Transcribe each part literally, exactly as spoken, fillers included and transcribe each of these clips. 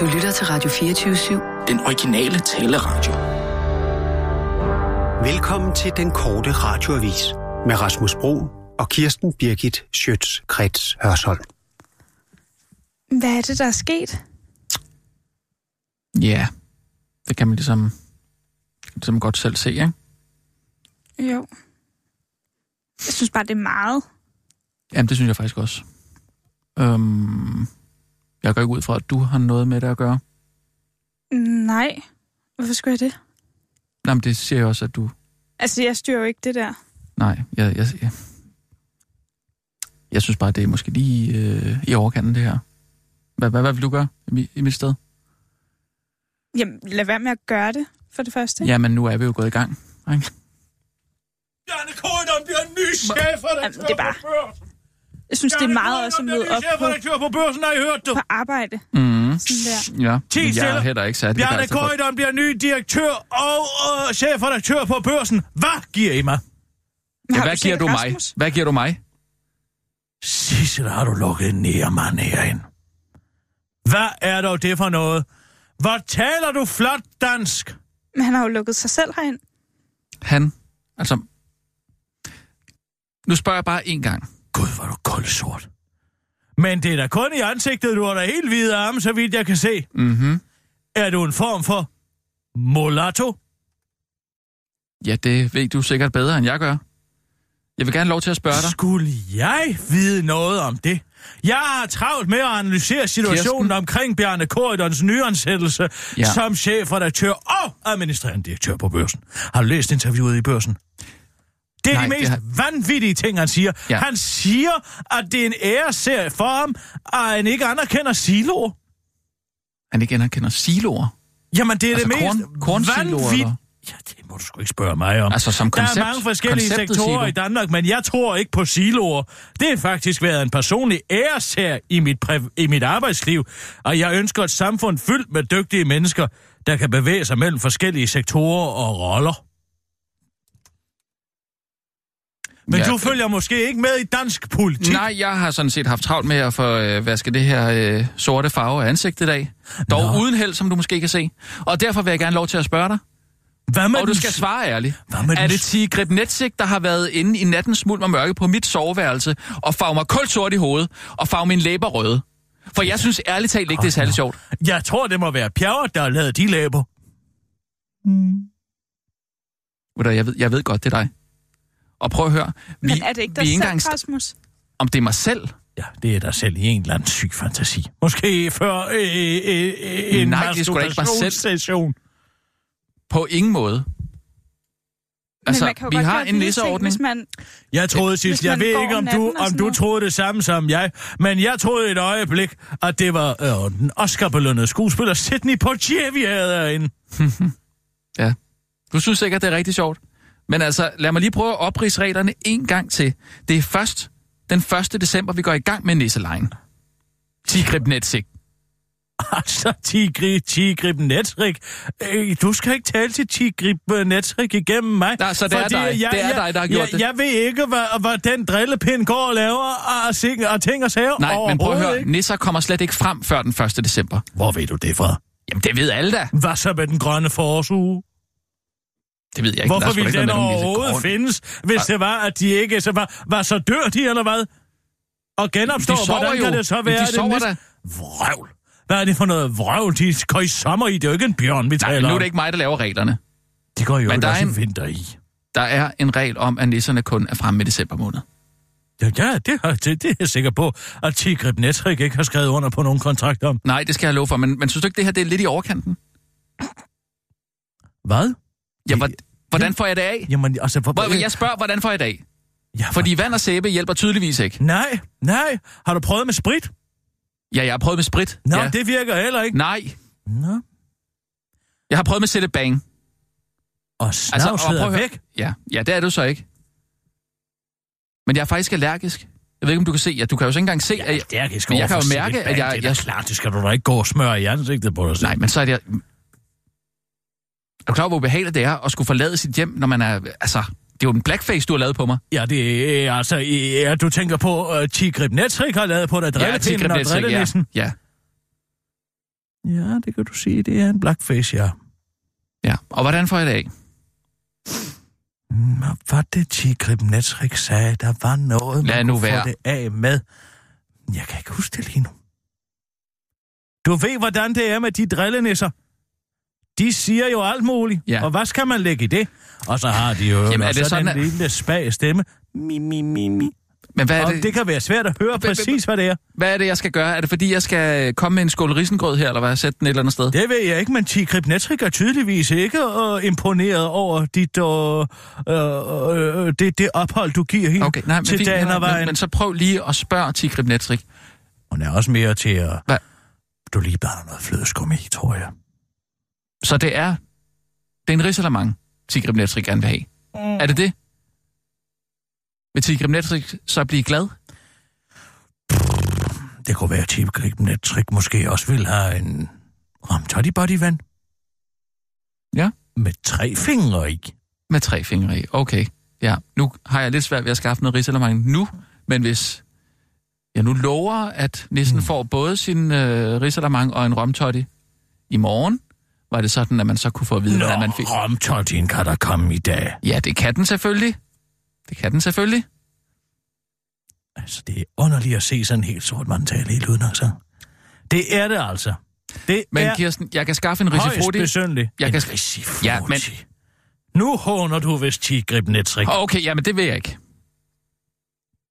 Du lytter til Radio fireogtyve syv. Den originale taleradio. Velkommen til den korte radioavis med Rasmus Bro og Kirsten Birgit Schiøtz-Kreds Hørsholm. Hvad er det, der er sket? Ja, det kan man ligesom, ligesom godt selv se, ikke? Jo. Jeg synes bare, det er meget. Jamen, det synes jeg faktisk også. Øhm, jeg går ikke ud fra, at du har noget med det at gøre. Nej. Hvorfor skulle jeg det? Nej, men det siger jeg også, at du... Altså, jeg styrer jo ikke det der. Nej, jeg... Jeg, jeg, jeg synes bare, det er måske lige øh, i overkanten, det her. Hvad, hvad, hvad vil du gøre i, i mit sted? Jamen, lad være med at gøre det, for det første. Jamen, nu er vi jo gået i gang, ikke? Bjarne Corydon bliver ny chefredaktør på Børsen. Jeg synes, Bjarne det er meget også at møde op på, på, Børsen, har I hørt det? På arbejde. Mm. Sådan der. Ja, men jeg er heller ikke sat. Bjarne Corydon bliver ny direktør og øh, chefredaktør på Børsen. Hvad giver I mig? Ja, hvad, giver du mig? hvad giver du mig? Sissel, har du lukket ned, mand, herinde. Hvad er dog det for noget? Hvor taler du flot dansk? Men han har jo lukket sig selv herind. Han? Altså... Nu spørger jeg bare en gang. Gud, hvor er du kuldsort. Men det er da kun i ansigtet, du har da helt hvide arme, så vidt jeg kan se. Mhm. Er du en form for mulatto? Ja, det ved du sikkert bedre, end jeg gør. Jeg vil gerne lov til at spørge dig. Skulle jeg vide noget om det? Jeg har travlt med at analysere situationen Kirsten. Omkring Bjarne Corydons nyansættelse ja. Som chefredaktør og administrerende direktør på Børsen. Har du læst interviewet i Børsen? Det er Nej, de mest det har... vanvittige ting, han siger. Ja. Han siger, at det er en æreserie for ham, at han ikke anerkender siloer. Han ikke anerkender siloer? Jamen, det er altså det mest korn, vanvittige... Ja, det må du sgu ikke spørge mig om. Altså, som koncept, der er mange forskellige sektorer silo. I Danmark, men jeg tror ikke på siloer. Det har faktisk været en personlig æreserie i mit, præv... i mit arbejdsliv, og jeg ønsker et samfund fyldt med dygtige mennesker, der kan bevæge sig mellem forskellige sektorer og roller. Men ja, du følger måske ikke med i dansk politik? Nej, jeg har sådan set haft travlt med at få øh, vasket det her øh, sorte farve af ansigtet i dag. Dog Nå. Uden held, som du måske kan se. Og derfor vil jeg gerne lov til at spørge dig. Hvad med og du skal svare ærligt. Er det Tigrib Netsrik, der har været inde i natten smuld og mørke på mit soveværelse, og farver mig kulsort i hovedet, og farver min læber røde? For jeg synes ærligt talt ikke, det er særlig sjovt. Jeg tror, det må være pjerrer, der har lavet de læber. Hmm. Jeg ved, jeg ved godt, det er dig. Og prøv at høre, vi, Men er det ikke vi selv, engang... Rasmus? Om det er mig selv? Ja, det er dig selv i en eller anden syg fantasi. Måske før øh, øh, øh, en Nej, det er sgu da ikke mig selv. På ingen måde. Altså, vi har en nisseordning. Man... Jeg troede, Sissel, jeg ved ikke, om, du, om du troede det samme som jeg, men jeg troede et øjeblik, at det var øh, den Oscar-belønnede skuespiller Sydney Poitier, vi havde herinde. Ja. Du synes sikkert, det er rigtig sjovt. Men altså, lad mig lige prøve at opridse reglerne en gang til. Det er først den første december, vi går i gang med nisselejen. Tigrib Netsrik. Altså, Tigrib, Tigrib Netsrik. Øh, du skal ikke tale til Tigrib Netsrik igennem mig. Nej, så det er dig, jeg, det er dig der har gjort jeg, jeg, det. Jeg ved ikke, hvad, hvad den drillepind går og laver og, sing, og ting og sager. Nej, men prøv at høre. Ikke. Nisser kommer slet ikke frem før den første december. Hvor ved du det fra? Jamen, det ved alle da. Hvad så med den grønne forårsuge? Det ved jeg ikke. Hvorfor ville den overhovedet findes, hvis det var, at de ikke så var, var så dørtige, eller hvad? Og genopstår, hvordan jo. Kan det så være? De sover da. Vrøvl. Hvad er det for noget vrøvl? De går i sommer i. Det er jo ikke en bjørn, vi taler om. Nej, nu er det ikke mig, der laver reglerne. Det går jo ikke også en vinter i. Der er en regel om, at nisserne kun er fremme i december måned. Ja, ja det, har, det, det er jeg sikker på, at Tigrib Netsrik ikke har skrevet under på nogen kontrakt om. Nej, det skal jeg love for, men, men synes du ikke, det her det er lidt i overkanten? Hvad? Ja, hvordan får jeg det af? Jamen, altså, for... Jeg spørger, hvordan får jeg det af? Ja, for... Fordi vand og sæbe hjælper tydeligvis ikke. Nej, nej. Har du prøvet med sprit? Ja, jeg har prøvet med sprit. Nej, ja. Det virker heller ikke. Nej. Nå. Jeg har prøvet med sættebang. Og snavsved er væk? Ja. ja, det er du så ikke. Men jeg er faktisk allergisk. Jeg ved ikke, om du kan se. Ja, du kan jo så ikke engang se, at jeg... Ja, det men jeg kan jo mærke, at jeg... Det er jeg... klart, det skal du da ikke gå og smøre i ansigtet på dig selv. Nej, men så er det... Er du klar, hvor ubehageligt det er at skulle forlade sit hjem, når man er... Altså, det er jo en blackface, du har lavet på mig. Ja, det er altså... Ja, du tænker på, at uh, Tigrib Netsrik har lavet på dig drillepinden og drillenissen. Ja, ja. Ja, det kan du sige. Det er en blackface, ja. Ja, og hvordan får jeg det af? Hvad var det, Tigrib Netsrik sagde? Der var noget, man kunne være. få det af med. Jeg kan ikke huske det lige nu. Du ved, hvordan det er med de drillenisser. De siger jo alt muligt. Ja. Og hvad skal man lægge i det? Og så har de jo Jamen, er det sådan en lille spag stemme. Mi, mi, mi, mi. Men hvad er det? Og det kan være svært at høre præcis, hvad det er. Hvad er det, jeg skal gøre? Er det, fordi jeg skal komme med en skål risengrød her, eller hvad? Sætte den et eller andet sted? Det ved jeg ikke, men Tigrib Netsrik er tydeligvis ikke øh, imponeret over dit, øh, øh, det, det ophold, du giver hende okay, nej, til Danervejen. Men, men så prøv lige at spørge Tigrib Netsrik. Hun er også mere til at... Hva? Du lige bare noget flødeskum i, tror jeg. Så det er... Det er en risalamande, Tigrib Netsrik gerne vil have. Mm. Er det det? Vil Tigrib Netsrik så blive glad? Det kunne være, at Tigrib Netsrik måske også vil have en ramtotty-body-vand. Ja. Med tre fingre i. Med tre fingre i, okay. Ja, nu har jeg lidt svært ved at skaffe noget risalamande nu, men hvis jeg nu lover, at næsten mm. får både sin øh, risalamande og en ramtotty i morgen, var det sådan, at man så kunne få at vide, Nå, hvad man fik. Nå, ramtottyen kan der komme i dag. Ja, det kan den selvfølgelig. Det kan den selvfølgelig. Altså, det er underligt at se sådan en helt sort mand tale helt uden accent. Det er det altså. Det men er Kirsten, jeg kan skaffe en risifroti. Højst besøndelig. Jeg en kan risifroti. Ja, men... Nu håner du vist Tigrib Netsrik. Okay, jamen det vil jeg ikke.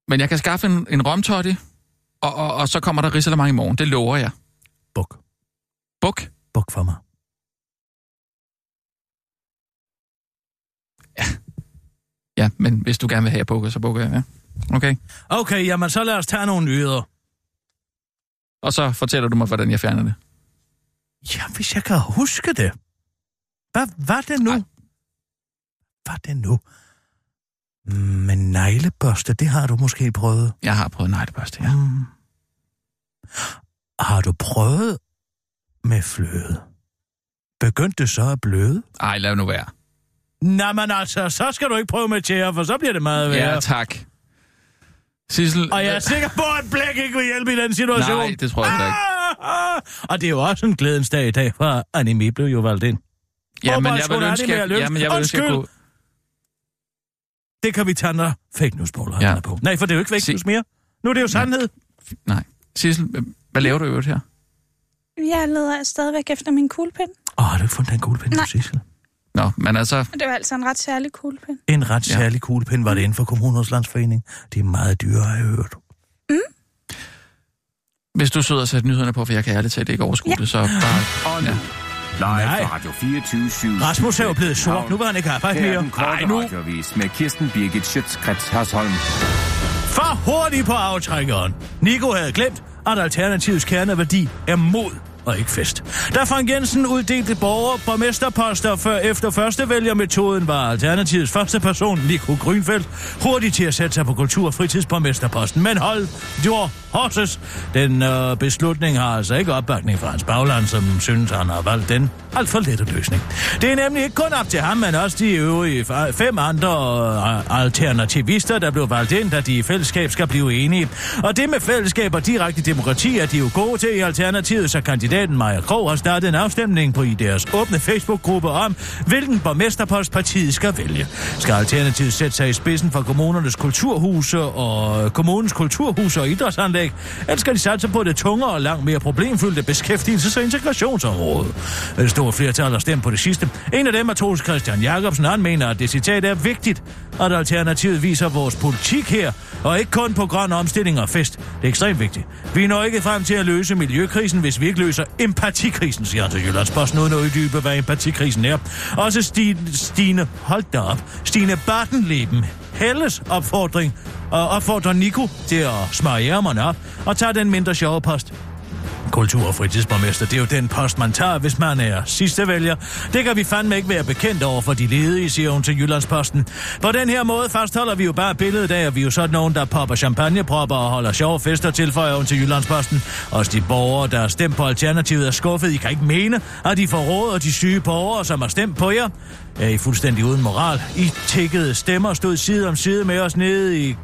Men jeg kan skaffe en, en romtotti, og, og, og så kommer der risalamande i morgen. Det lover jeg. Buk. Buk? Buk for mig. Ja, men hvis du gerne vil have bukker, så bukker jeg, ja. Okay. Okay, jamen så lad os tage nogle nyheder. Og så fortæller du mig, hvordan jeg fjerner det. Ja, hvis jeg kan huske det. Hvad var det nu? Ej. Hvad var det nu? Men neglebørste, det har du måske prøvet. Jeg har prøvet neglebørste, ja. Mm. Har du prøvet med fløde? Begyndte det så at bløde? Ej, lad nu være. Nej, men altså, så skal du ikke prøve med tjære, for så bliver det meget værre. Ja, tak. Sissel... Og jeg er sikker på, at blæk ikke vil hjælpe i den situation. Nej, det tror jeg ah, ikke. Ah, og det er jo også en glædens dag i dag, for Annemie blev jo valgt ind. Ja, men jeg vil ønske, at jeg, jeg, jeg, jeg kunne... Det kan vi tage, når fake news-bowler ja. på. Nej, for det er jo ikke fake news mere. Nu er det jo sandhed. Nej. Nej. Sissel, hvad laver du i øvrigt her? Jeg leder stadigvæk efter min kuglepind. Åh, oh, har du ikke fundet den kuglepind, Sissel? Nå, men altså... Det var altså en ret særlig kuglepind. En ret særlig ja. kuglepind var det inden for Kommunernes Landsforening. Det er meget dyre, har jeg hørt. Mm. Hvis du sidder og sætter nyhederne på, for jeg kan ærligt tage det ikke overskue det, ja. så bare... Og nu, ja. live fra Radio fireogtyve syv... Rasmus er jo blevet sort. Nu var han ikke arbejde mere. Nej, nu... med Kirsten Birgit Schiøtz-Kreds Hørsholm. For hurtigt på aftrækkeren. Niko havde glemt, at Alternativets kerneværdi er mod. Og ikke fest. Da Frank Jensen uddelte borger- borgmesterposter før efter førstevælgermetoden, var Alternativets første person, Niko Grønfeldt, hurtigt til at sætte sig på kultur- og fritidsborgmesterposten. Men hold your horses. Den øh, beslutning har altså ikke opbakning fra hans bagland, som synes, han har valgt den alt for lette løsning. Det er nemlig ikke kun op til ham, men også de øvrige fem andre øh, alternativister, der blev valgt ind, da de i fællesskab skal blive enige. Og det med fællesskab og direkte demokrati er de jo gode til i Alternativet, så kandidaten Maja Krog har startet en afstemning på i deres åbne Facebook-gruppe om, hvilken borgmesterpost partiet skal vælge. Skal Alternativet sætte sig i spidsen for kommunernes kulturhuse og kommunens kulturhuse og idrætsanlæg, eller skal de satse på det tungere og langt mere problemfyldte beskæftigelses- og integrationsområde? Et stort flertal har stemt på det sidste. En af dem er Troels Christian Jacobsen, han mener, at det citat er vigtigt, at Alternativet viser vores politik her, og ikke kun på grøn omstilling og fest. Det er ekstremt vigtigt. Vi når ikke frem til at løse miljøkrisen, hvis vi ikke løser empatikrisen, siger han til Jyllandsposten, uden at uddybe, hvad empatikrisen er. Også Stine, Stine holdt derop, Stine Bartenleben, Helles opfordring, og opfordrer Niko til at smage ærmerne op, og tager den mindre sjove post. Kultur- og fritidsborgmester, det er jo den post, man tager, hvis man er sidste vælger. Det kan vi fandme ikke være bekendt over for de ledige, siger hun til Jyllandsposten. På den her måde fastholder vi jo bare billedet af, at vi jo sådan nogen, der popper champagnepropper og holder sjove fester, tilføjer hun til Jyllandsposten. Også de borgere, der har stemt på Alternativet, er skuffet. I kan ikke mene, at de forråder de syge borgere, som har stemt på jer. Er I fuldstændig uden moral? I tikkede stemmer stod side om side med os nede i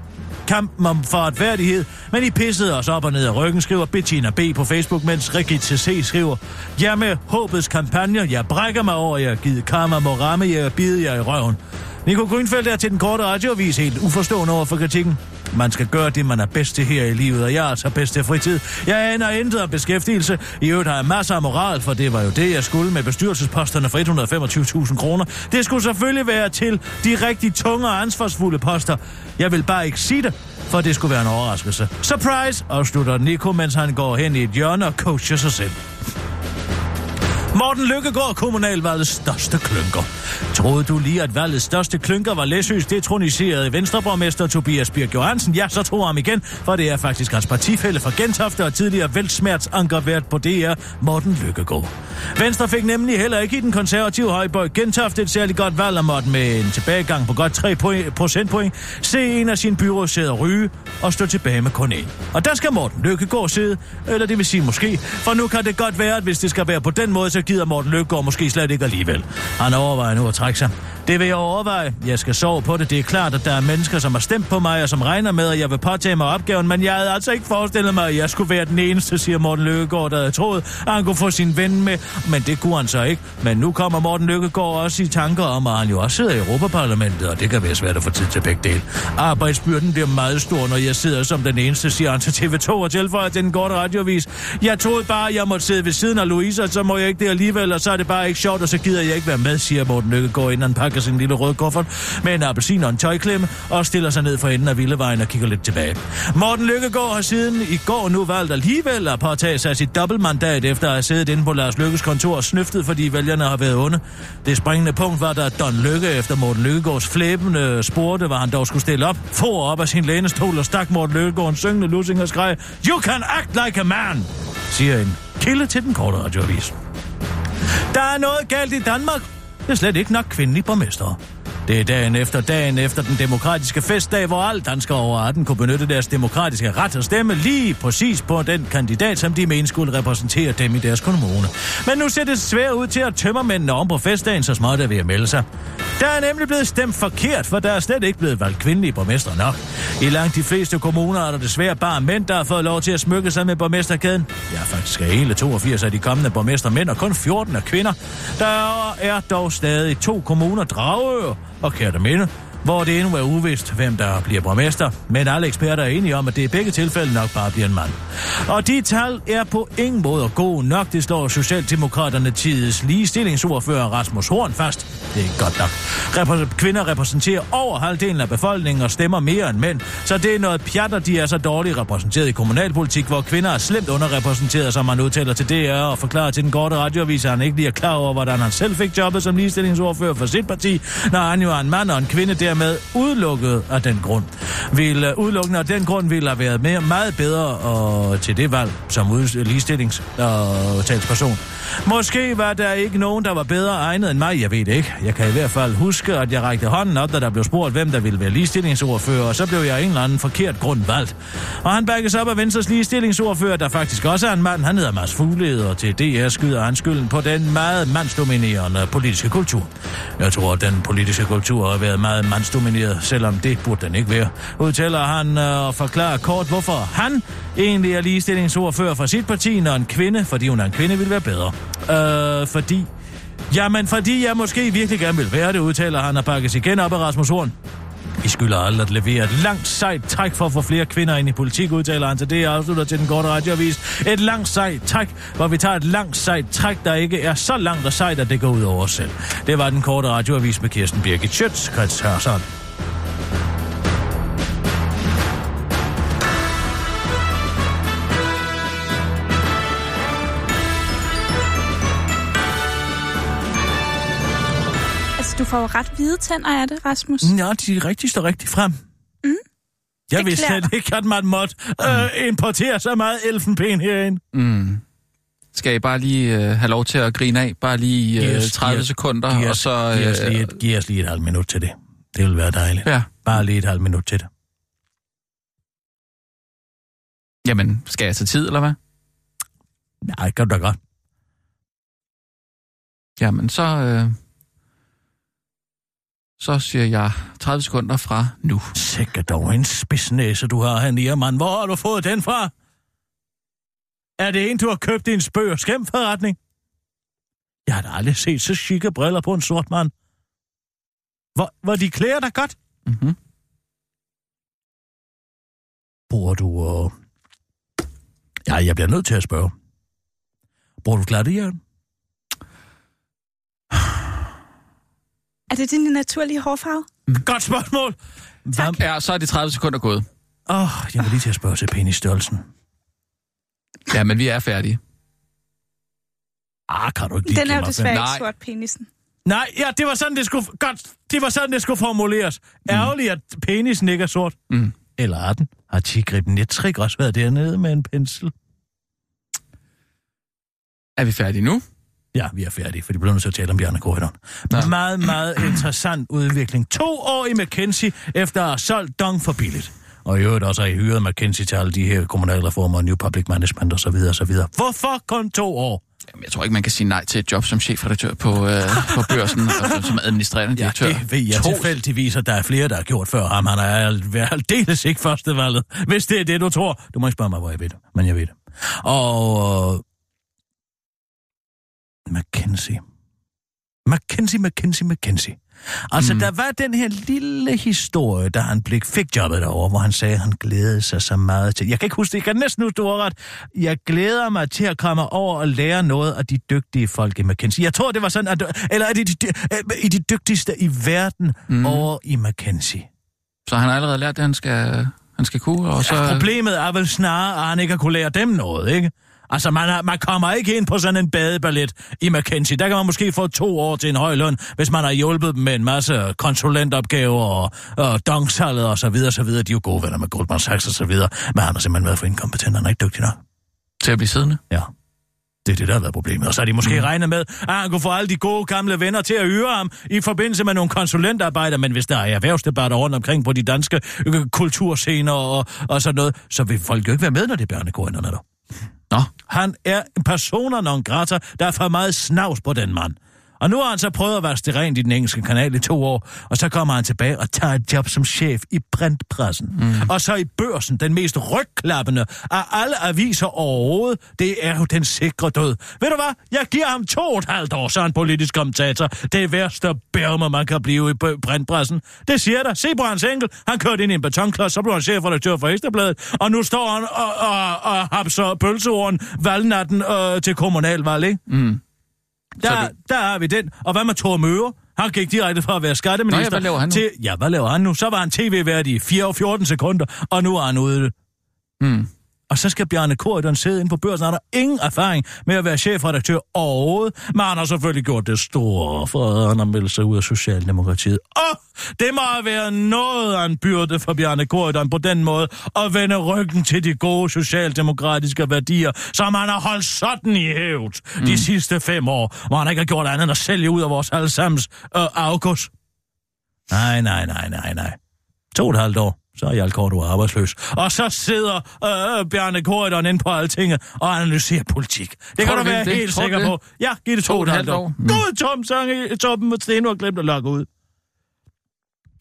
Kampen om forretfærdighed, men I pissede os op og ned af ryggen, skriver Bettina B. på Facebook, mens Rikki T C skriver: Jeg med håbets kampagne, jeg brækker mig over, jeg givet karma må ramme jer og bide jer i røven. Niko Grønfeldt er til den korte radioavis helt uforstående over for kritikken. Man skal gøre det, man er bedst til her i livet, og jeg er altså bedst til fritid. Jeg aner intet af beskæftigelse. I øvrigt har jeg masser af moral, for det var jo det, jeg skulle med bestyrelsesposterne for et hundrede og femogtyve tusind kroner. Det skulle selvfølgelig være til de rigtig tunge og ansvarsfulde poster. Jeg vil bare ikke sige det, for det skulle være en overraskelse. Surprise, afslutter Nico, mens han går hen i et hjørne og coacher sig selv. Morten Løkkegaard, kommunalvalgets største klynker. Troede du lige, at valgets største klynker var Læsøs detroniserede venstreborgmester Tobias Birk Johansen? Ja, så tror ham igen, for det er faktisk hans partifælle fra Gentofte og tidligere velsmertsankervært på D R, Morten Løkkegaard. Venstre fik nemlig heller ikke i den konservative højborg Gentofte et særligt godt valg, og måtte med en tilbagegang på godt tre procentpoint se en af sine byrådsæder ryge og stå tilbage med kun en. Og der skal Morten Løkkegaard sidde, eller det vil sige måske, for nu kan det godt være, at hvis det skal være på den måde, så gider Morten Løkkegaard måske slet ikke alligevel. Han overvejer nu at trække sig. Det vil jeg overveje. Jeg skal sove på det. Det er klart, at der er mennesker, som har stemt på mig, og som regner med, at jeg vil påtage mig opgaven, men jeg havde altså ikke forestillet mig, at jeg skulle være den eneste, siger Morten Løkkegaard, der havde troet, at han kunne få sin ven med, men det kunne han så ikke. Men nu kommer Morten Løkkegaard også i tanker om, at han jo også sidder i Europaparlamentet, og det kan være svært at få tid til begge dele. Arbejdsbyrden bliver meget stor, når jeg sidder som den eneste, siger han til T V to og tilføjer den korte radioavis. Jeg troede bare, at jeg måtte sidde ved siden af Louise, og så må jeg ikke det alligevel, og så er det bare ikke sjovt, og så gider jeg ikke være med, siger Morten Løkkegaard, inden han pakker sin lille røde kuffert med en appelsin og en tøjklemme og stiller sig ned for enden af Villevejen og kigger lidt tilbage. Morten Løkkegaard har siden i går nu valgt alligevel at påtage sig sit dobbeltmandat efter at have siddet inde på Lars Løkkes kontor og snøftet, fordi vælgerne har været onde. Det springende punkt var, da Don Løkke efter Morten Løkkegaards flæbende spurgte, hvad han dog skulle stille op, for op af sin lænestol og stak Morten Løkkegaard en syngende lussing og skreg: "You can act like a man!" siger en kilde til den korte radioavis. Der er noget galt i Danmark. Det er slet ikke nok kvindelige borgmestre. Det er dagen efter dagen efter den demokratiske festdag, hvor alle danskere over atten kunne benytte deres demokratiske ret og stemme lige præcis på den kandidat, som de mente skulle repræsentere dem i deres kommune. Men nu ser det svært ud til at tømmermændene om på festdagen, så småt er ved at melde sig. Der er nemlig blevet stemt forkert, for der er slet ikke blevet valgt kvindelige borgmestre nok. I langt de fleste kommuner er der desværre bare mænd, der har fået lov til at smykke sig med borgmesterkæden. Ja, faktisk er hele toogfirs af de kommende borgmester mænd, og kun fjorten er kvinder. Der er dog stadig to kommuner, Dragør og Kerteminde, hvor det endnu er uvist, hvem der bliver borgmester, men alle eksperter er enige om, at det i begge tilfælde nok bare bliver en mand. Og de tal er på ingen måde gode nok, det slår Socialdemokraterne tidets ligestillingsordfører Rasmus Horn fast. Det er godt nok. Repr- kvinder repræsenterer over halvdelen af befolkningen og stemmer mere end mænd, så det er noget pjat, og de er så dårligt repræsenteret i kommunalpolitik, hvor kvinder er slemt underrepræsenteret, som man udtaler til D R og forklarer til den korte radioavis, at han ikke lige er klar over, hvordan han selv fik jobbet som ligestillingsordfører for sit parti, når han jo er en mand og en kvinde der med udelukket af den grund. Vil, uh, udelukkende af den grund ville have været mere, meget bedre uh, til det valg som ud, uh, ligestillings- og uh, talsperson. Måske var der ikke nogen, der var bedre egnet end mig, jeg ved det ikke. Jeg kan i hvert fald huske, at jeg rækte hånden op, da der blev spurgt, hvem der ville være ligestillingsordfører, og så blev jeg af en eller anden forkert grund valgt. Og han bakkes op af Venstres ligestillingsordfører, der faktisk også er en mand. Han hedder Mads Fuglede, og til D R skyder han skylden på den meget mandsdominerende politiske kultur. Jeg tror, at den politiske kultur har været meget mandsdomineret, selvom det burde den ikke være. Udtaler han og øh, forklarer kort, hvorfor han egentlig er ligestillingsordfører for sit parti, når en kvinde, fordi hun er en kvinde, ville være bedre. Øh, fordi... Jamen, fordi jeg måske virkelig gerne vil være det, udtaler han og bakkes igen op af Rasmus Horn. Vi skylder aldrig at levere et langt sejt træk for at få flere kvinder ind i politik, udtaler han til det, og afslutter til den korte radioavis. Et langt sejt træk, hvor vi tager et langt sejt træk, der ikke er så langt og sejt, at det går ud over os selv. Det var den korte radioavis med Kirsten Birgit Schiøtz-Kreds Hørsholm. Du får ret hvide tænder af det, Rasmus. Nå, de rigtig står rigtig frem. Mm. Jeg det vidste slet ikke, at man måtte øh, importere så meget elfenben herinde. Mm. Skal I bare lige øh, have lov til at grine af? Bare lige øh, tredive sekunder, giv os, og så... Øh, giv, os lige et, giv os lige et halvt minut til det. Det ville være dejligt. Ja. Bare lige et halvt minut til det. Jamen, skal jeg tage tid, eller hvad? Nej, gør du da godt. Jamen, så... Øh... Så siger jeg tredive sekunder fra nu. Sikke dog en spidsnæse, du har hernede, mand. Hvor har du fået den fra? Er det en, du har købt i en spøg- og skæmforretning? Jeg har da aldrig set så chikke briller på en sort mand. Hvor, hvor de klæder dig godt? Mm-hmm. Bruger du... Uh... Ja, jeg bliver nødt til at spørge. Bruger du glattejern? Er det din naturlige hårfarve? Mm. Godt spørgsmål! Tak. Ja, så er de tredive sekunder gået. Åh, oh, jeg var lige til at spørge til penisstørrelsen. Ja, men vi er færdige. Ah, kan du ikke lige den er jo desværre ikke sort, penisen. Nej, ja, det var sådan, det skulle, godt, det var sådan, det skulle formuleres. Ærgerligt, at penisen ikke er sort. Mm. Eller er den? Har Tigrib Netsrik også været dernede med en pensel? Er vi færdige nu? Ja, vi er færdige, for de blev nødt til at tale om Bjarne Corydon. Ja. Meget, meget interessant udvikling. To år i McKinsey, efter at have solgt dong for billigt. Og i øvrigt også har I hyret McKinsey til alle de her kommunale reformer, New Public Management og så videre og så videre. Hvorfor kun to år? Jamen, jeg tror ikke, man kan sige nej til et job som chefredaktør på, øh, på Børsen og som administrerende direktør. Ja, det ved jeg tilfældigvis, at der er flere, der har gjort før ham. Han er aldeles ikke førstevalget, hvis det er det, du tror. Du må ikke spørge mig, hvor jeg ved det, men jeg ved det. Og... McKinsey. McKinsey, McKinsey, McKinsey. Altså, mm. der var den her lille historie, da han fik jobbet derovre, hvor han sagde, at han glædede sig så meget til... Jeg kan ikke huske det, jeg kan næsten huske det ordret. Jeg glæder mig til at komme over og lære noget af de dygtige folk i McKinsey. Jeg tror, det var sådan, at... Eller er det de, de, de dygtigste i verden mm. over i McKinsey? Så han har allerede lært det, han skal, han skal kunne, og så... Ja, problemet er vel snarere, at han ikke har kunne lære dem noget, ikke? Altså, man, har, man kommer ikke ind på sådan en badeballet i McKinsey. Der kan man måske få to år til en høj løn, hvis man har hjulpet dem med en masse konsulentopgaver og, og dongsalget og så videre, så videre. De er jo gode venner med Goldman Sachs og så videre. Men han har simpelthen været for inkompetent, han er ikke dygtig nok. Til at blive siddende? Ja. Det er det, der har været problemet. Og så har de måske mm. regnet med, at han kunne få alle de gode gamle venner til at yre ham i forbindelse med nogle konsulentarbejder. Men hvis der er erhvervsdebatter rundt omkring på de danske kulturscener og, og sådan noget, så vil folk jo ikke være med, når det er børnegårderne der. Nå. Han er en persona non grata, der er for meget snavs på den mand. Og nu har han så prøvet at vaske det rent i den engelske kanal i to år, og så kommer han tilbage og tager et job som chef i printpressen. Mm. Og så i Børsen, den mest rygklappende af alle aviser overhovedet, det er jo den sikre død. Ved du hvad? Jeg giver ham to og et halvt år, så en politisk kommentator. Det værste bærmer, man kan blive i printpressen. Det siger der. Se på hans enkel. Han kørte ind i en betonklods, så blev han chefredaktør for Ekstrabladet, og nu står han og, og, og hapser pølseorden valgnatten øh, til kommunalvalg, ikke? Mm. Der, det... der har vi den. Og hvad med Thor Møre? Han gik direkte fra at være skatteminister... Nå, ja, hvad laver han nu? Til... Ja, hvad laver han nu? Så var han tv-værdig i fire og fjorten sekunder, og nu er han ude. Mm. Og så skal Bjarne Corydon sidde inde på Børsen. Han har ingen erfaring med at være chefredaktør overhovedet, men han har selvfølgelig gjort det store, for han har meldt sig ud af Socialdemokratiet. Og det må være noget af en byrde for Bjarne Corydon på den måde at vende ryggen til de gode socialdemokratiske værdier, som han har holdt sådan i hævd de mm. sidste fem år, hvor han ikke har gjort andet end at sælge ud af vores allesammens øh, afgås. Nej, nej, nej, nej, nej. To og et halvt år. Så er jeg alkort, du er arbejdsløs. Og så sidder øh, Bjarne Corydon inde på Altinget og analyserer politik. Det tror kan du, du være det? Helt tror sikker det? På. Ja, giv det to, to et halvt år. God, Tom sang i toppen med Steno og glemt at lukke ud.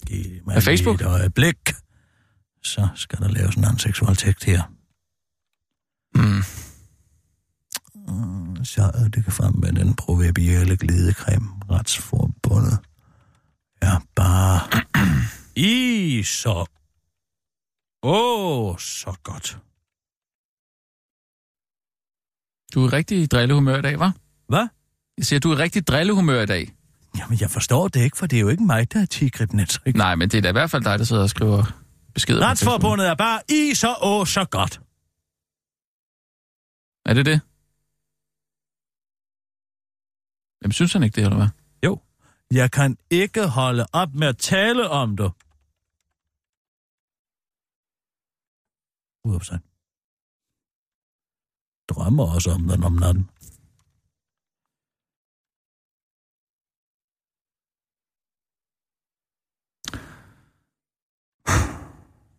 Giv mig Facebook. Et øjeblik. Så skal der laves en anden seksualtægt her. Mm. Så er det frem med den proverbielle glidecreme retsforbundet. Ja, bare... I så... Åh, oh, så godt. Du er rigtig i drillehumør i dag, hva'? Hvad? Jeg siger, du er rigtig i drillehumør i dag. Jamen, jeg forstår det ikke, for det er jo ikke mig, der er Tigrib Netsrik. Nej, men det er da i hvert fald dig, der sidder og skriver beskeder. Retsforbundet er bare i så åh, oh, så godt. Er det det? Jamen, synes han ikke det, eller hvad? Jo. Jeg kan ikke holde op med at tale om det. Udopsigt. Drømmer også om den om natten.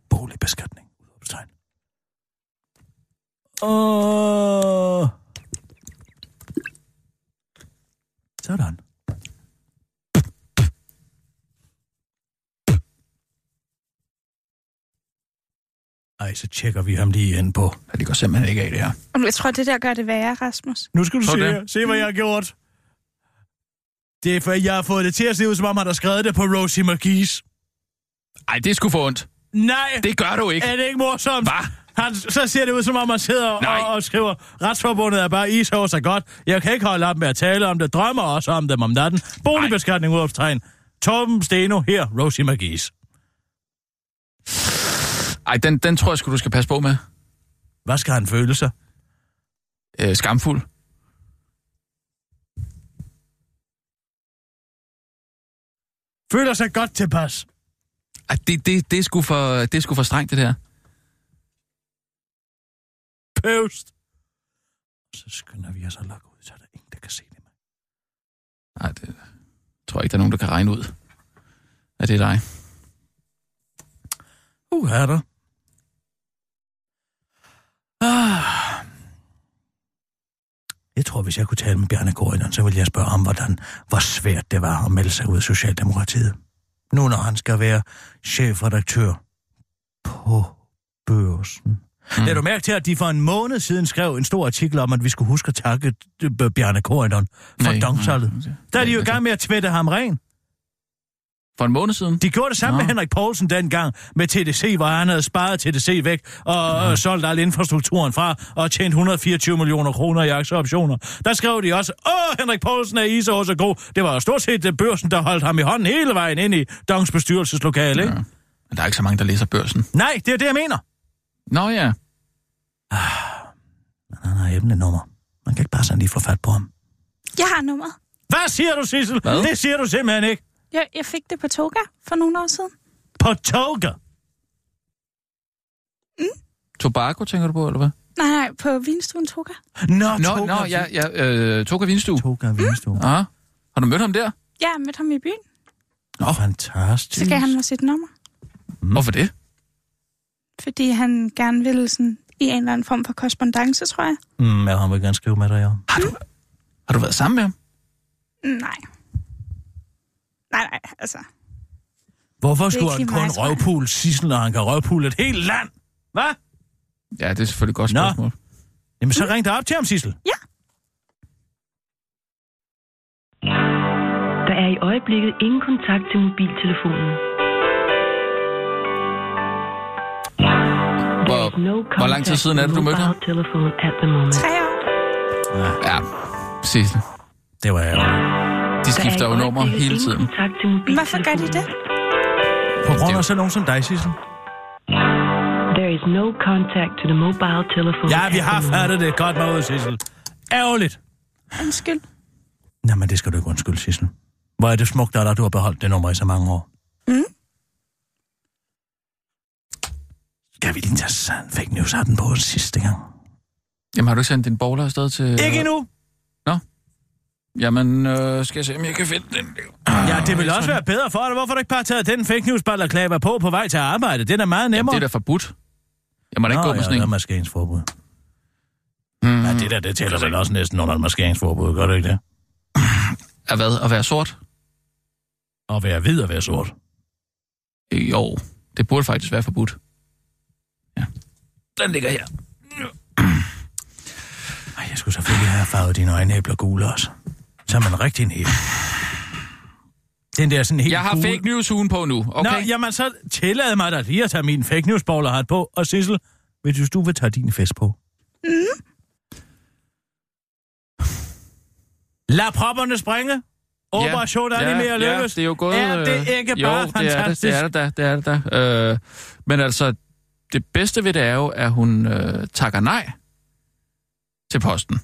Boligbeskatning. Udopsigt. Åh. Sådan. Ej, så tjekker vi ham lige ind på. Det går simpelthen ikke af, det her. Jeg tror, det der gør det værre, Rasmus. Nu skal du se, se, hvad jeg har gjort. Det er, for jeg har fået det til at se ud, som om han har skrevet det på Rosie McGee's. Ej, det skulle få ondt. Nej. Det gør du ikke. Er det ikke morsomt? Hva? Han, så ser det ud, som om man sidder og, og skriver, retsforbundet er bare ishover sig godt. Jeg kan ikke holde op med at tale om det. Drømmer også om dem om natten. Boligbeskatning udopstegn. Torben Steno her, Rosie McGee's. Ej, den, den tror jeg sgu, du skal passe på med. Hvad skal han føle sig? Øh, skamfuld. Føler sig godt tilpas. Ej, det, det, det, er sgu for, det er sgu for strengt, det der. Pøvst. Så skynder vi os at lukke ud, så er der ingen, der kan se det. Nej, det tror jeg ikke, der er nogen, der kan regne ud. Er det dig? Uh, her er der. Ah. Jeg tror, hvis jeg kunne tale med Bjarne Corydon, så ville jeg spørge ham, hvordan, hvor svært det var at melde sig ud af Socialdemokratiet. Nu, når han skal være chefredaktør på Børsen. Mm. Lad du mærke til, at de for en måned siden skrev en stor artikel om, at vi skulle huske at takke Bjarne Corydon for domsalget. Der er de jo i gang med at tvætte ham ren. For en måned siden? De gjorde det sammen Nå. med Henrik Poulsen dengang med T D C, hvor han havde sparet T D C væk og øh, solgt al infrastrukturen fra og tjent et hundrede og fireogtyve millioner kroner i aktieoptioner. Der skrev de også, åh, Henrik Poulsen er is og så god. Det var jo stort set Børsen, der holdt ham i hånden hele vejen ind i Dongs bestyrelseslokale, ikke? Ja. Men der er ikke så mange, der læser Børsen. Nej, det er det, jeg mener. Nå ja. Ah, men han har hemmelig nummer. Man kan ikke bare sådan lige få fat på ham. Jeg har nummer. Hvad siger du, Sissel? Hvad? Det siger du simpelthen ikke. Jeg, jeg fik det på toga for nogle år siden. På toga? Mm. Tobacco, tænker du på, eller hvad? Nej, nej, på vinstuen toga. Nå, nå, toga, nå, jeg, jeg, øh, toga vinstue. Toga vinstue. Mm. Ah. Har du mødt ham der? Ja, jeg mødte ham i byen. Nå, fantastisk. Så gav han mig sit nummer. Mm. Hvorfor det? Fordi han gerne ville sådan, i en eller anden form for korrespondance, tror jeg. Mm, jeg har vil gerne skrive med dig, ja. Har du, mm. har du været sammen med ham? Nej. Nej, nej, altså. Hvorfor skulle han kun røvpule Sissel, når han kan røvpule et helt land? Hvad? Ja, det er selvfølgelig godt spørgsmål. Nå. Jamen, så mm. ring dig op til ham, Sissel. Ja. Der er i øjeblikket ingen kontakt til mobiltelefonen. Hvor, no hvor lang tid siden er det, du mødte ham? Tre år. Ja, Sissel. Det var jeg jo. De skifter jo nummer hele tiden. Hvorfor gør de det? På grund af så nogen som dig, Sissel. There is no contact to the mobile telephone. Ja, vi har fattet det godt med ud, Sissel. Ærgerligt. Undskyld. Nej, men det skal du ikke undskylde, Sissel. Hvor er det smukt af dig, du har beholdt det nummer i så mange år. Mm. Skal vi lige tage sådan fake news af den på sidste gang? Jamen, har du ikke sendt din bowler afsted til... Ikke endnu! Nå? Jamen, øh, skal jeg se, om jeg kan finde den. Ja, det vil også være bedre for dig. Hvorfor har du ikke bare taget den fake news-ballerklaver på på vej til at arbejde? Den er meget nemmere. Jamen, det er da forbudt. Jeg må da ikke Nå, gå med sådan en. Nå, jeg er maskeringsforbud. Mm. Ja, det der, det tæller vel også næsten under et maskeringsforbud. Gør det ikke det? At hvad? At være sort? At være hvid og være sort? Jo, det burde faktisk være forbudt. Ja. Den ligger her. Ej, jeg skulle selvfølgelig have farvet dine øjenæbler gule også. Så er man rigtig en hæb. Den der sådan helt Jeg har gule. fake news-ugen på nu, okay? Nå, jamen så tillad mig da lige at tage min fake news-bowlerhat på. Og Sissel, hvis du vil tage din fest på. Mm. Lad propperne springe. Operation ja, ja, mere ja, lykkes. Det er jo gået... Er det ikke bare jo, fantastisk? Jo, det er det da, det er det da. Øh, men altså, det bedste ved det er jo, at hun øh, takker nej til posten.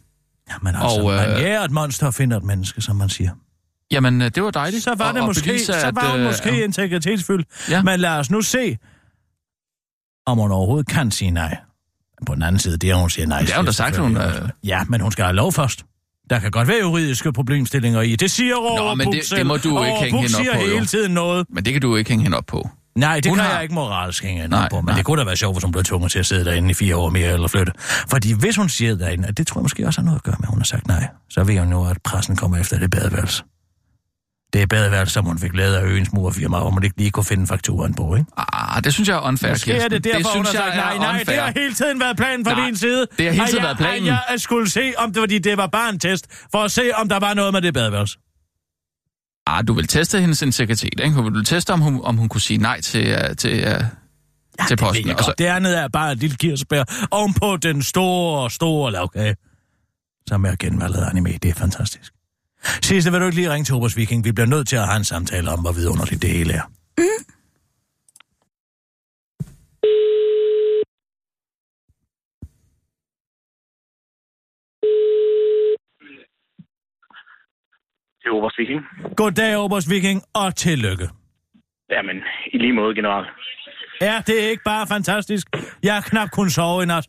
Jamen altså, og, øh, man er et monster og finder et menneske, som man siger. Jamen, det var dejligt. Så var, og, det måske, bevise, så var at, hun måske øh, integritetsfyldt. Ja. Men lad os nu se, om hun overhovedet kan sige nej. På den anden side, det er, hun siger nej. Det er jo da sagt, hun... Øh... Ja, men hun skal have lov først. Der kan godt være juridiske problemstillinger i. Det siger Robert Nå, men Puk det, det må du ikke hænge hende op på, hele tiden noget. Men det kan du ikke hænge hende op på. Nej, det hun kan har... jeg ikke moralsk hænge nej, på, men nej. Det kunne da være sjovt, hvis hun blev tvunget til at sidde derinde i fire år mere eller flytte. Fordi hvis hun siger derinde, det tror jeg måske også har noget at gøre med, hun har sagt nej, så ved hun nu, at pressen kommer efter det badeværelse. Det er bedre værd, som hun fik lavet af øens murerfirma, hvor man ikke lige kunne finde fakturen på, ikke? Ah, det synes jeg er unfair, Kirsten. Måske er det derfor, det synes jeg, nej, nej, unfair. Det har hele tiden været planen fra nej, din side. Det har hele tiden jeg, været planen. Jeg, jeg skulle se, om det, fordi det var bare en test, for at se, om der var noget med det badeværelse. Ah, du vil teste hendes integritet, ikke? Du vil teste, om hun, om hun kunne sige nej til, uh, til, uh, ja, til posten. Det, så... det andet er bare et lille kirsebær ovenpå den store, store lavkage, som er genvalget anime. Det er fantastisk. Sidste, vil du ikke lige ringe til Oberst Viking? Vi bliver nødt til at have en samtale om, hvor vidunderligt det hele er. Mm. Det er Oberst Viking. Goddag, Oberst Viking, og tillykke. Jamen, i lige måde, general. Ja, det er ikke bare fantastisk. Jeg har knap kun sovet i nat.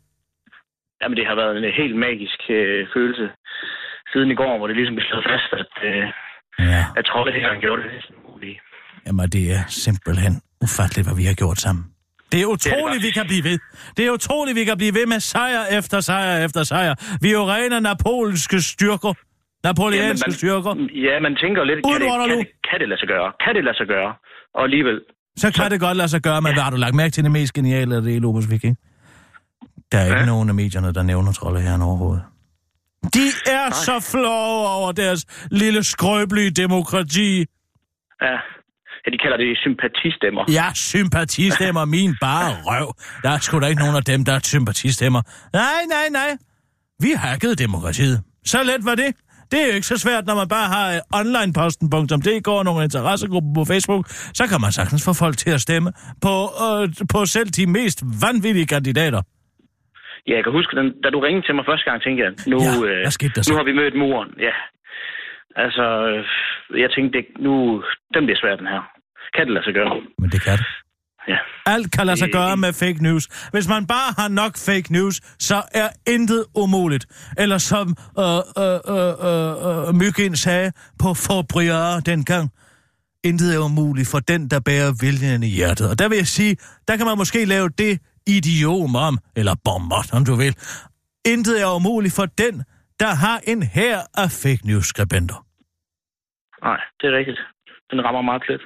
Jamen, det har været en helt magisk øh, følelse. Siden i går, hvor det ligesom blev slået fast, at, øh, ja. at troldehæren gjorde det. Jamen, det er simpelthen ufatteligt, hvad vi har gjort sammen. Det er utroligt, ja, vi kan blive ved. Det er utroligt, vi kan blive ved med sejr efter sejr efter sejr. Vi er jo rene napoleonske styrker. Napoleonske ja, man, styrker. Ja, man tænker lidt, kan det, kan, det, kan det lade sig gøre? Kan det lade sig gøre? Og alligevel... Så kan så... det godt lade sig gøre, men ja. Hvad har du lagt mærke til det mest geniale af det i Lopus Viking? Der er ja. ikke nogen af medierne, der nævner troldehæren overhovedet. De er Nej. så flove over deres lille skrøbelige demokrati. Ja. ja, de kalder det sympatistemmer. Ja, sympatistemmer, min bare røv. Der er sgu da ikke nogen af dem, der er sympatistemmer. Nej, nej, nej. Vi hackede demokratiet. Så let var det. Det er jo ikke så svært, når man bare har onlineposten punktum d k og nogle interessegrupper på Facebook. Så kan man sagtens få folk til at stemme på, øh, på selv de mest vanvittige kandidater. Ja, jeg kan huske, da du ringede til mig første gang, tænkte jeg, nu, ja, øh, nu har vi mødt muren. Ja. Altså, jeg tænkte, det, nu den bliver svært, den her. Kan det lade sig gøre? Men det kan det. Ja. Alt kan lade sig gøre med fake news. Hvis man bare har nok fake news, så er intet umuligt. Eller som øh, øh, øh, øh, Myggen sagde på Forbriere dengang, intet er umuligt for den, der bærer viljen i hjertet. Og der vil jeg sige, der kan man måske lave det, idiom om, eller bomber, som du vil. Intet er umuligt for den, der har en hær af fake news-skribenter. Nej, det er rigtigt. Den rammer meget lidt.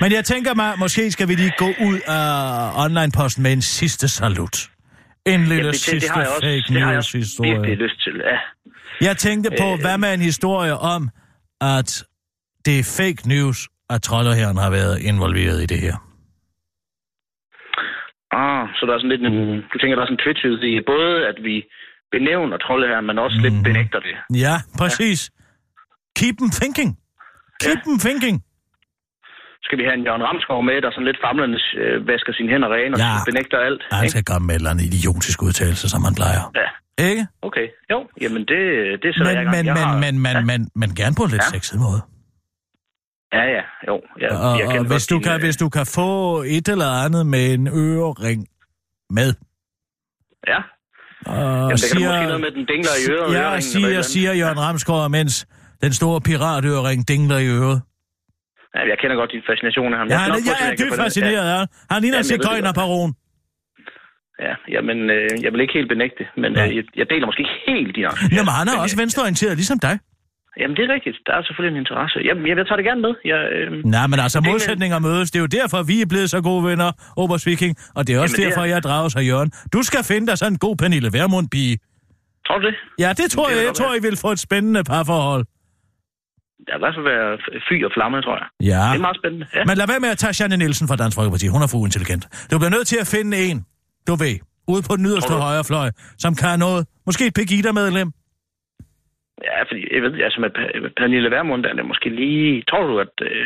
Men jeg tænker mig, måske skal vi lige gå ud af online-posten med en sidste salut. En lille Jamen, det, sidste det har jeg også, fake news-historie. Det har jeg virkelig lyst til, ja. Jeg tænkte på, øh, hvad med en historie om, at det er fake news, at trolderherren har været involveret i det her. Ah, så der er sådan lidt en, mm. du tænker, der er sådan en tvetydighed i, både at vi benævner troldehæren, men også mm. lidt benægter det. Ja, præcis. Ja. Keep them thinking. Keep ja. them thinking. Skal vi have en Jørgen Ramskov med, der sådan lidt famlende øh, vasker sine hænder rene og ja. benægter alt? Ja, han skal ikke? Komme med eller en idiotisk udtalelse, som man plejer. Ja. Ikke? Okay, jo. Jamen, det, det sætter men, jeg i gang. Men, jeg har... men, men, ja. men, men gerne på en lidt ja. sexet måde. Ja, ja, jo. Jeg, og jeg og hvis, du kan, øh... hvis du kan få et eller andet med en ørering med. Ja. Og Jamen, siger... det kan måske noget med den dingler i øret. Ja, siger, siger Jørgen Ramsgaard, mens den store piratøring dingler i øret. Ja, jeg kender godt din fascination af ham. Ja, jeg, jeg, jeg, jeg er dybt fascineret af ja. ham. Han ligner en sigøjnerbaron. Ja, jamen, øh, jeg vil ikke helt benægte, men ja. øh, jeg, jeg deler måske ikke helt din angst. Jamen, han er også venstreorienteret, ligesom dig. Jamen, det er rigtigt. Der er selvfølgelig en interesse. Jamen, jeg, jeg tager det gerne med. Jeg, øh... Nej, men altså, modsætninger mødes. Det er jo derfor, vi er blevet så gode venner, Oberst Viking. Og det er også Jamen, derfor, det er... jeg drager sig, Jørgen. Du skal finde dig sådan en god Pernille Vermund-pige. Tror du det? Ja, det tror det jeg. Jeg tror, I vil få et spændende parforhold. Ja, i hvert fald være fyr og flamme, tror jeg. Ja. Det er meget spændende. Ja. Men lad være med at tage Janne Nielsen fra Dansk Folkeparti. Hun er for uintelligent. Du bliver nødt til at finde en, du ved, ude på den yderste højre fløj, som kan noget. Måske et Pegida-medlem. Ja, fordi jeg ved, altså med Pernille Vermund, der er det måske lige... Tror du, at øh,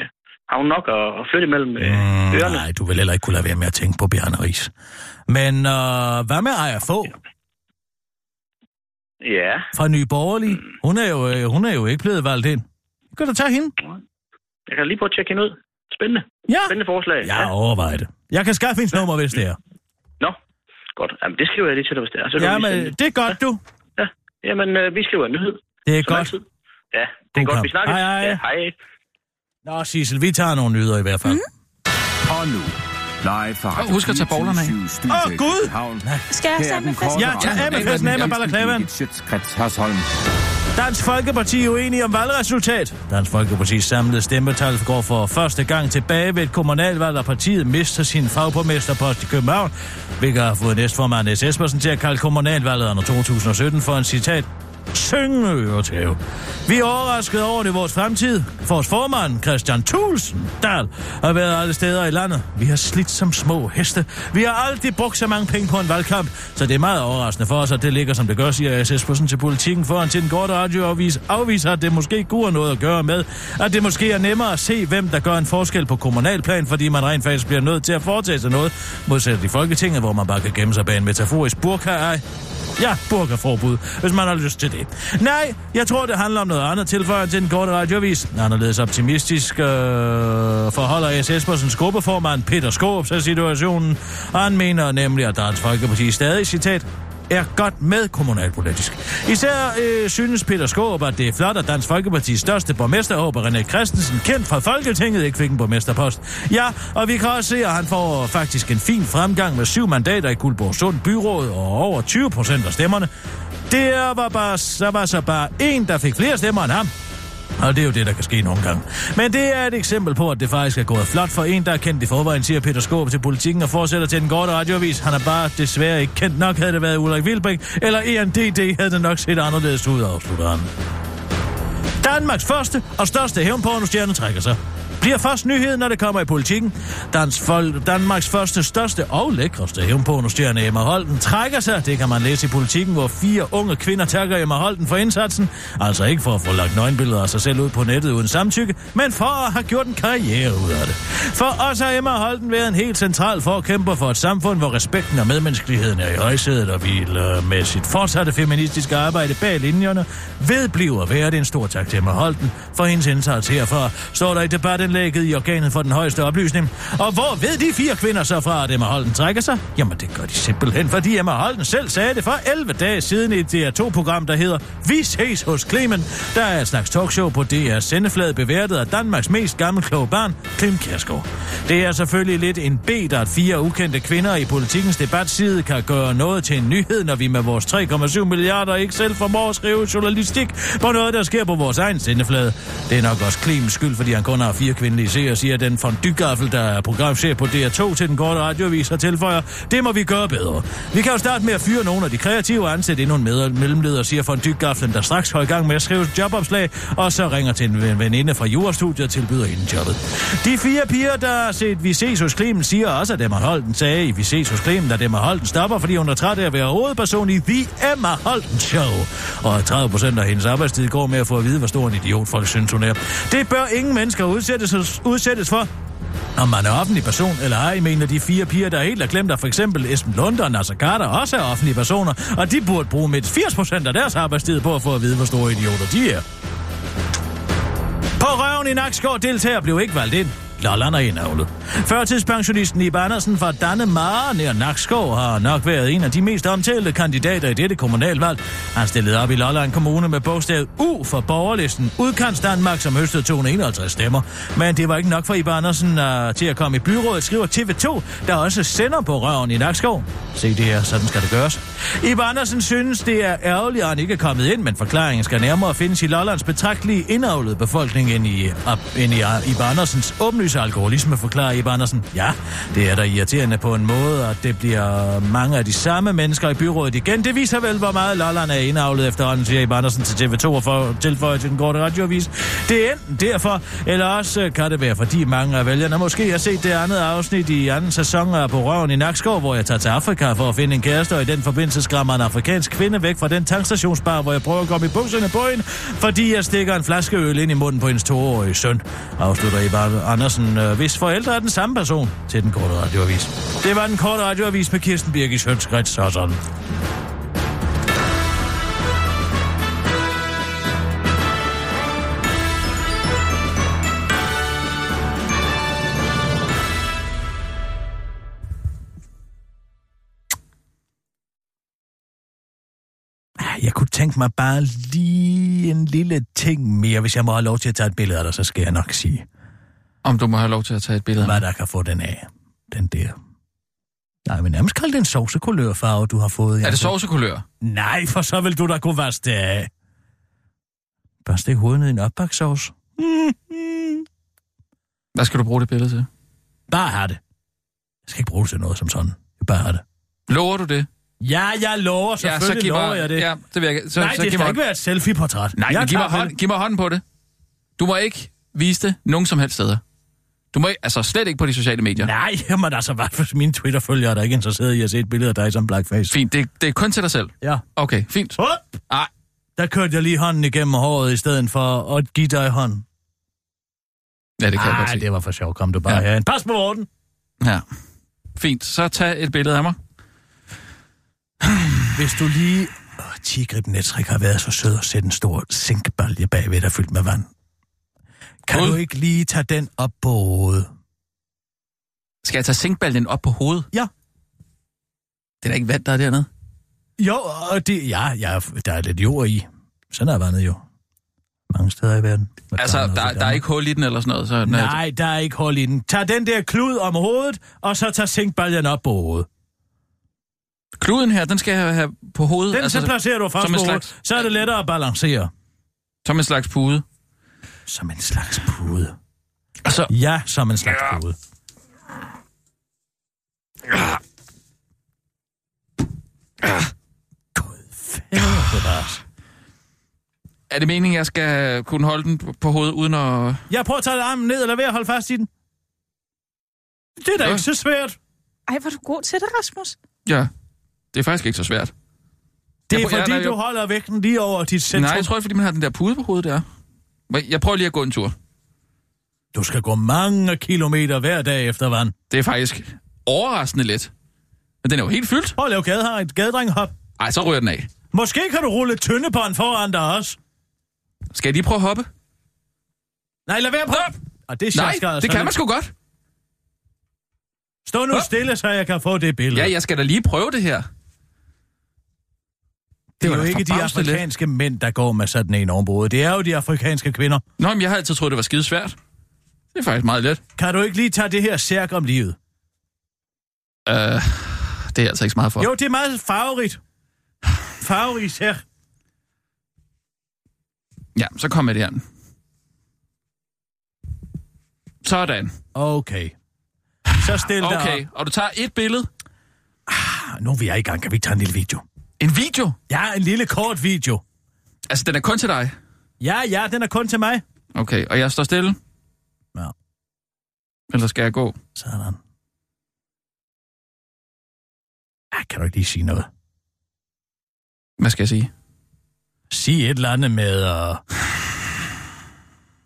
har hun nok at, at flytte mellem øh, mm, ørerne? Nej, du vil heller ikke kunne lade være med at tænke på Bjarne Riis. Men øh, hvad med Ejer Fogh? Ja. Fra Nye Borgerlige. Hun er, jo, øh, hun er jo ikke blevet valgt ind. Kan du tage hende? Jeg kan lige prøve at tjekke hende ud. Spændende. Ja. Spændende forslag. Jeg ja, overvejer det. Jeg kan skaffe hendes nummer, hvis det er. Nå, godt. Jamen, det skriver jeg lige til dig, hvis det er. Så ja, men det er godt, du. Ja, jamen, øh, vi skriver en nyhed. Det er som godt. Altid. Ja, det er God godt, kamp. Vi snakker. Hej, hej. Ja, hej. Nå, Sissel, vi tager nogle nyheder i hvert fald. Mm. Og nu. Live fra Radio husk at tage boglerne af. Åh, oh, Gud! Skal jeg tage med festen? Ja, tag af med festen af med balaklæven. Dansk Folkeparti er uenige om valgresultat. Dansk Folkepartis samlede stemmetal går for første gang tilbage ved et kommunalvalg, og partiet mister sin fagborgmesterpost i København, hvilket har fået næstformand S. Espersen til at kalde kommunalvalget under to tusind og sytten for en citat syngende øretæve. Vi er overrasket over det i vores fremtid. Vores formand, Christian Thulsen Dahl, har været alle steder i landet. Vi har slidt som små heste. Vi har aldrig brugt så mange penge på en valgkamp, så det er meget overraskende for os, at det ligger, som det gør, siger S. Espersen til Politiken foran til en god radioavis, afviser, at det måske kunne have noget at gøre med, at det måske er nemmere at se, hvem der gør en forskel på kommunalplan, fordi man rent faktisk bliver nødt til at foretage sig noget, modsat i Folketinget, hvor man bare kan gemme sig bag en metaforisk burka-ej. Ja, burkaforbud, hvis man har lyst til det. Nej, jeg tror, det handler om noget andet, tilføjer til den korte radioavis. Anderledes optimistisk øh, forholder S. Espersens gruppeformand Peter Skaarup sig situationen. Han mener nemlig, at Dansk Folkeparti stadig, citat, er godt med kommunalpolitisk. Især øh, synes Peter Skaarup, at det er flot, at Dansk Folkepartis største borgmester, Ober René Christensen, kendt fra Folketinget, ikke fik en borgmesterpost. Ja, og vi kan også se, at han får faktisk en fin fremgang med syv mandater i Guldborg Sund Byråd og over tyve procent af stemmerne. Der var, bare, der var så bare en, der fik flere stemmer end ham. Og det er jo det, der kan ske nogle gange. Men det er et eksempel på, at det faktisk er gået flot for en, der er kendt i forvejen, siger Peter Skaarup til Politiken og fortsætter til den korte radioavis. Han er bare desværre ikke kendt nok, havde det været Ulrik Wilbæk, eller E N D D havde det nok set anderledes ud, afslutter han. Danmarks første og største hævnpornostjerne trækker sig. Bliver først nyhed, når det kommer i Politikken. Dansk Folk, Danmarks første, største og lækreste hævnpornostjerne Emma Holten trækker sig. Det kan man læse i Politiken, hvor fire unge kvinder takker Emma Holten for indsatsen. Altså ikke for at få lagt nøgenbilleder af sig selv ud på nettet uden samtykke, men for at have gjort en karriere ud af det. For os har Emma Holten været en helt central forkæmper for et samfund, hvor respekten og medmenneskeligheden er i højsædet, og hviler med sit fortsatte feministiske arbejde bag linjerne vedbliver at være det. En stor tak til Emma Holten for hendes indsats herfra, står der i debatten lægget i organet for den højeste oplysning. Og hvor ved de fire kvinder så fra, at Emma Holten trækker sig? Jamen, det gør de simpelthen, fordi Emma Holten selv sagde det for elleve dage siden i et D R to program, der hedder Vi ses hos Clement. Der er et slags talkshow på D R's sendeflade beværtet af Danmarks mest gammelkloge barn, Clem Kjærsgaard. Det er selvfølgelig lidt en bed, at fire ukendte kvinder i Politikens debatside kan gøre noget til en nyhed, når vi med vores tre komma syv milliarder ikke selv formår at skrive journalistik på noget, der sker på vores egen sendeflade. Det er nok også Clemens skyld, fordi han kun har fire kvindelige seere, siger den von Dygaffel, der er programchef på D R to til den korte radioavis, og tilføjer, det må vi gøre bedre. Vi kan jo starte med at fyre nogle af de kreative og ansætte endnu en mellemleder, siger von Dygaffel, der straks går i gang med at skrive jobopslag, og så ringer til en veninde fra jurastudiet og tilbyder hende jobbet. De fire piger, der har set Vi ses hos Clement, siger også, at Emma Holten sagde i Vi ses hos Clement, at Emma Holten stopper, fordi hun er træt af at være hovedperson i The Emma Holten Show. Og tredive procent af hendes arbejdstid går med at få at vide, hvor stor en idiot folk synes hun er. Det bør ingen mennesker udsættes udsættes for. Om man er offentlig person eller ej, mener de fire piger, der helt er glemt, at for eksempel Esben Lunde og Nasser Khader også er offentlige personer, og de burde bruge mindst firs procent af deres arbejdstid på at få at vide, hvor store idioter de er. På røven i Nakskov deltager blev ikke valgt ind. Lolland er indavlet. Førtidspensionisten Ebbe Andersen fra Dannemare nær Nakskov har nok været en af de mest omtalte kandidater i dette kommunalvalg. Han stillede op i Lolland Kommune med bogstavet U for borgerlisten Udkants Danmark, som høstede to hundrede enoghalvtreds stemmer. Men det var ikke nok for Ebbe Andersen uh, til at komme i byrådet, skriver T V to, der også sender På røven i Nakskov. Se det her, sådan skal det gøres. Ebbe Andersen synes, det er ærgerligt, at han ikke er kommet ind, men forklaringen skal nærmere findes i Lollands betragtelige indavlede befolkning end i, op, end i Ebbe Andersens åbenlyse alkoholisme, forklarer Ebbe Andersen. Ja, det er da irriterende på en måde, og det bliver mange af de samme mennesker i byrådet igen. Det viser vel, hvor meget Lolland er indavlet efterhånden, siger Ebbe Andersen til T V to og for, tilføjer til den korte radioavis. Det er enten derfor, eller også kan det være, fordi mange af vælgerne måske har set det andet afsnit i anden sæson af På røven i Nakskov, hvor jeg tager til Afrika for at finde en kæreste, og i den forbindelse skræmmer en afrikansk kvinde væk fra den tankstationsbar, hvor jeg prøver at komme i bukserne på hende, fordi jeg stikker en flaske øl ind i munden på hendes toårige søn, afslutter Ebbe Andersen, hvis forældre er den samme person, til den korte radioavis. Det var den korte radioavis med Kirsten Birgit Schiøtz-Kreds Hørsholm. Jeg kunne tænke mig bare lige en lille ting mere. Hvis jeg må have lov til at tage et billede af dig, så skal jeg nok sige, om du må have lov til at tage et billede. Hvad der kan få den af. Den der. Nej, men nærmest kaldt den sovsekulørfarve, du har fået. Er det sovsekulør? Nej, for så vil du da kunne vaske det af. Bare stik hovedet ned i en opbaksovs. Mm-hmm. Hvad skal du bruge det billede til? Bare have det. Jeg skal ikke bruge det til noget som sådan. Jeg bare have det. Lover du det? Ja, jeg lover. Selvfølgelig ja, så giv mig, lover jeg det. Ja, det vil jeg, så, nej, så det skal ikke være et selfie-portræt. Nej, men giv mig, hånd, giv mig hånden på det. Du må ikke vise det nogen som helst steder. Du må ikke, altså slet ikke på de sociale medier. Nej, jamen altså, hvad for mine Twitter-følgere, der er ikke interesseret i at se et billede af dig som blackface. Fint, det, det er kun til dig selv? Ja. Okay, fint. Hop! Ej. Der kørte jeg lige hånden igennem håret, i stedet for at give dig hånden. Ja, det kan Ej, jeg det var for sjovt. Kom du bare ja. herhen. Pas på Morten! Ja. Fint, så tag et billede af mig. Hvis du lige... Åh, oh, Tigrib Netsrik har været så sød at sætte en stor zinkbalje bagved, der fyldt med vand. Kan Hold. du ikke lige tage den op på hovedet? Skal jeg tage zinkbaljen op på hovedet? Ja. Det er da ikke vand, der er dernede. Jo, og det... Ja, ja, der er lidt jord i. Sådan er vandet jo. Mange steder i verden. Altså, der, der, der er ikke hul i den eller sådan noget? Så nej, er... der er ikke hul i den. Tag den der klud om hovedet, og så tag zinkbaljen op på hovedet. Kluden her, den skal jeg have på hovedet. Den altså, så placerer du først på slags... hovedet. Så er det lettere at balancere. Som en slags pude. Som en slags pude. Altså... Ja, som en slags ja. pude. Ja. Ja. God færdig. Er det meningen, jeg skal kunne holde den på hovedet uden at... Jeg prøver at tage armen ned, eller ved at holde fast i den. Det er da ja. ikke så svært. Ej, var du god til det, Rasmus? Ja, det er faktisk ikke så svært. Det er prøver, fordi, jeg, der, du holder vægten lige over dit centrum. Nej, jeg tror ikke, fordi man har den der pude på hovedet der. Jeg prøver lige at gå en tur. Du skal gå mange kilometer hver dag efter vand. Det er faktisk overraskende let. Men den er jo helt fyldt. Prøv at lave gade her, et gadedrenghop. Ej, så rører den af. Måske kan du rulle et tyndebånd foran dig også. Skal jeg lige prøve at hoppe? Nej, lad være at prøve. Ah, det Nej, det altså kan lidt. man sgu godt. Stå nu Hop. stille, så jeg kan få det billede. Ja, jeg skal da lige prøve det her. Det, det er jo ikke de afrikanske lidt. mænd, der går med sådan en ovenbrud. Det er jo de afrikanske kvinder. Nå, men jeg har altid troet, det var skidesvært. Det er faktisk meget let. Kan du ikke lige tage det her cirk om livet? Øh, uh, det er altså ikke så meget for. Jo, det er meget farverigt. Farverigt her. Ja, så kom jeg deren. Sådan. Okay. Så stille dig Okay, op. og du tager et billede. Ah, nu er vi i gang. Kan vi tage en lille video? En video? Ja, en lille kort video. Altså, den er kun til dig? Ja, ja, den er kun til mig. Okay, og jeg står stille? Ja. Eller skal jeg gå? Sådan. Ah, kan du ikke lige sige noget? Hvad skal jeg sige? Sig et eller andet med... Uh...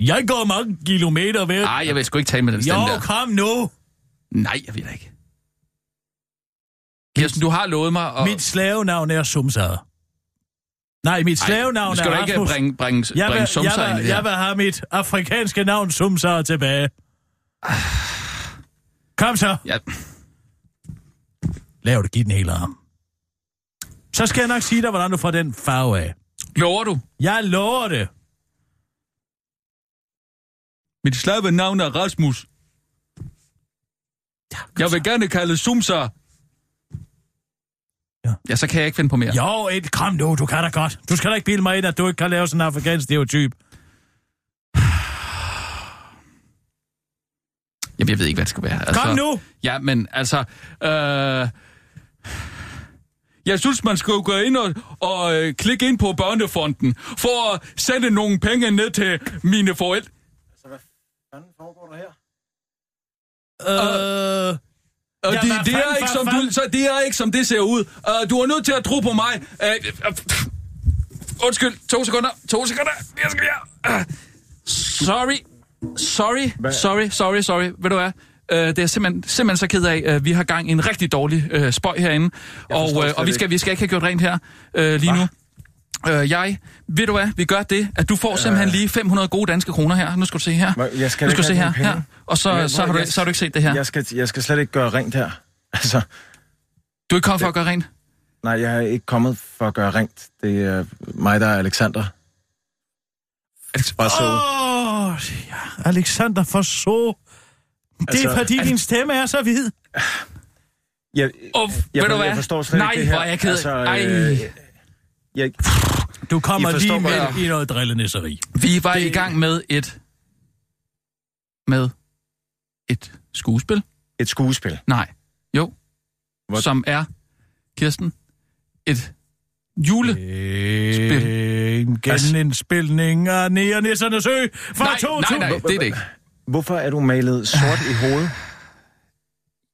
Jeg går mange kilometer væk. Nej, jeg vil sgu ikke tale med den stemme der. Jo, kom nu! Nej, jeg vil ikke. Kirsten, du har lovet mig at... Mit slavenavn er Sumsader. Nej, mit slavenavn er Rasmus. Skal du ikke bringe, bringe, jeg bringe vil, Sumsader jeg vil, ind jeg vil have mit afrikanske navn Sumsader tilbage. Kom så. Ja. Lav det, giv den hele arm. Så skal jeg nok sige dig, hvordan du får den farve af. Lover du? Jeg lover det. Mit slappe navn er Rasmus. Ja, jeg vil så. gerne kalde Sumsa. Ja. ja, så kan jeg ikke finde på mere. Jo, et, kom nu, du kan da godt. Du skal da ikke bilde mig ind, at du ikke kan lave sådan en afrikansk stereotyp. Jamen, jeg ved ikke, hvad det skal være. Altså, kom nu! Ja, men altså... Øh... Jeg synes, man skal gå ind og, og øh, klikke ind på børnefonden, for at sende nogle penge ned til mine forældre. Altså, hvad fanden foregår der her? Øh... øh og ja, det, det, fanden, er ikke, som du, så det er ikke, som det ser ud. Uh, du er nødt til at tro på mig. Uh, uh, undskyld, to sekunder. To sekunder. Jeg skal her. Uh, sorry. Sorry, sorry, sorry, sorry. Ved du hvad? Uh, det er simpelthen, simpelthen så ked af. Uh, vi har gang i en rigtig dårlig uh, spøg herinde. Og, uh, og vi, skal, vi skal ikke have gjort rent her uh, lige Hva? nu. Øh, jeg, ved du hvad, vi gør det, at du får øh, simpelthen lige fem hundrede gode danske kroner her. Nu skal du se her. Jeg skal, nu skal du se her, her. Og så, men, så, har du, jeg, så har du ikke set det her. Jeg skal, jeg skal slet ikke gøre rent her. Altså, du er ikke kommet det, for at gøre rent? Nej, jeg er ikke kommet for at gøre rent. Det er mig, der er Alexander. Alexander. Åh, oh, ja. Alexander for så. Det altså, er fordi, al- din stemme er så hvid. Jeg, jeg, oh, jeg, ved jeg, du jeg forstår slet nej, ikke det her. Nej, hvor er jeg ked. Altså, øh, jeg... Du kommer forstår, lige med jeg... i noget drillenisseri. Vi var det... i gang med et... Med et skuespil. Et skuespil? Nej. Jo. Hvor... Som er, Kirsten, et julespil. En genindspilning af Nære Nissernes Ø fra nej, to tusind. Nej, nej, det er det ikke. Hvorfor er du malet sort i hovedet?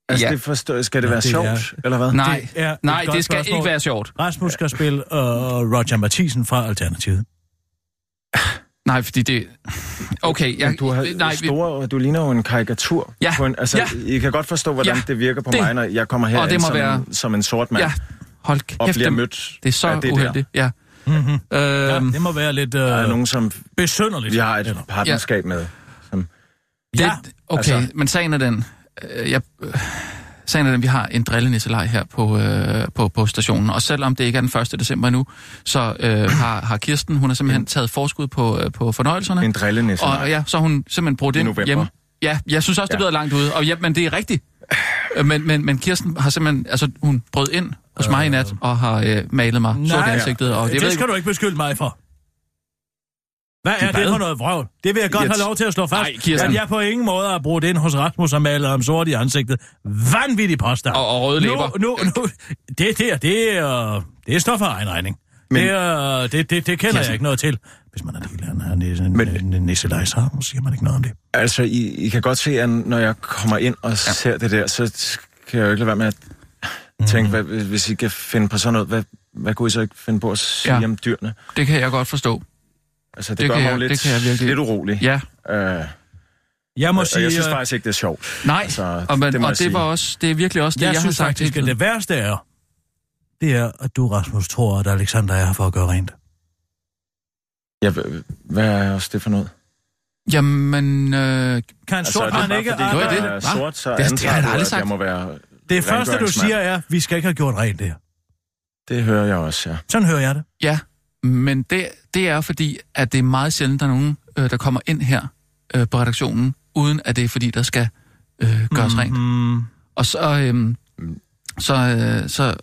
Altså, ja. det forstår, skal det ja, være det sjovt, er... eller hvad? Nej, det, nej, det skal spørgsmål. Ikke være sjovt. Rasmus skal spille og uh, Roger Mathisen fra Alternativet. Nej, fordi det... Okay, jeg... Du, har nej, store, du ligner jo en karikatur. Ja, på en, altså, ja. I kan godt forstå, hvordan ja, det virker på det. Mig, når jeg kommer herind som, være... som en sort mand. Ja, hold kæft. Og bliver mødt det er så det uheldigt, der. Ja. Mm-hmm. Øhm, ja. Det må være lidt øh, der er nogen, som besynderligt. Vi har et partnerskab ja. Med. Som... Ja, okay, altså... men sagen er den... Jeg sagen er, at vi har en drillenisseleg her på, øh, på, på stationen, og selvom det ikke er den første december endnu, så øh, har, har Kirsten, hun har simpelthen taget forskud på, øh, på fornøjelserne. En drillenisseleg. Og ja, så hun simpelthen brugt det hjemme. Ja, jeg synes også, det ja. Bliver langt ude, og ja, men det er rigtigt. Men, men, men Kirsten har simpelthen, altså hun brød ind hos mig øh, i nat, og har øh, malet mig sort i ansigtet. Og, det skal du ikke beskylde mig for. Hvad er det for noget vrøvl? Det vil jeg godt yes. have lov til at slå fast. Ej, at jeg på ingen måde har brugt ind hos Rasmus og malet ham sort i ansigtet. Vanvittig påstand. Og, og røde læber. Nu, nu, nu, det der, det er, det er stof for egen regning. Men, det, er, det, det, det kender Kirsten. Jeg ikke noget til. Hvis man er del af en, en nisselej, så siger man ikke noget om det. Altså, I, I kan godt se, at når jeg kommer ind og ser ja. Det der, så kan jeg jo ikke lade være med at tænke, mm. hvad, hvis I kan finde på sådan noget, hvad, hvad kunne I så ikke finde på at sige ja. Om dyrene? Det kan jeg godt forstå. Altså, det, det gør mig lidt, det lidt urolig. Ja. Øh, jeg må og, sige... Og jeg synes faktisk ikke, det er sjovt. Nej, altså, og, man, det, og det, var også, det er virkelig også det, jeg, jeg synes har sagt. Faktisk, det værste er, det er, at du, Rasmus, tror, at Alexander er her for at gøre rent. Ja, hvad er også det for noget? Jamen... Øh, kan en sort, altså, han ikke... Fordi, er det, er sort, så det, antager det, det, du, at jeg må være... Det første, du siger, er, vi skal ikke have gjort rent der. Det hører jeg også, ja. Sådan hører jeg det. Ja. Men det, det er fordi, at det er meget sjældent, der er nogen, øh, der kommer ind her øh, på redaktionen, uden at det er fordi, der skal øh, gøres mm-hmm. rent. Og så... Øh, så, øh, så,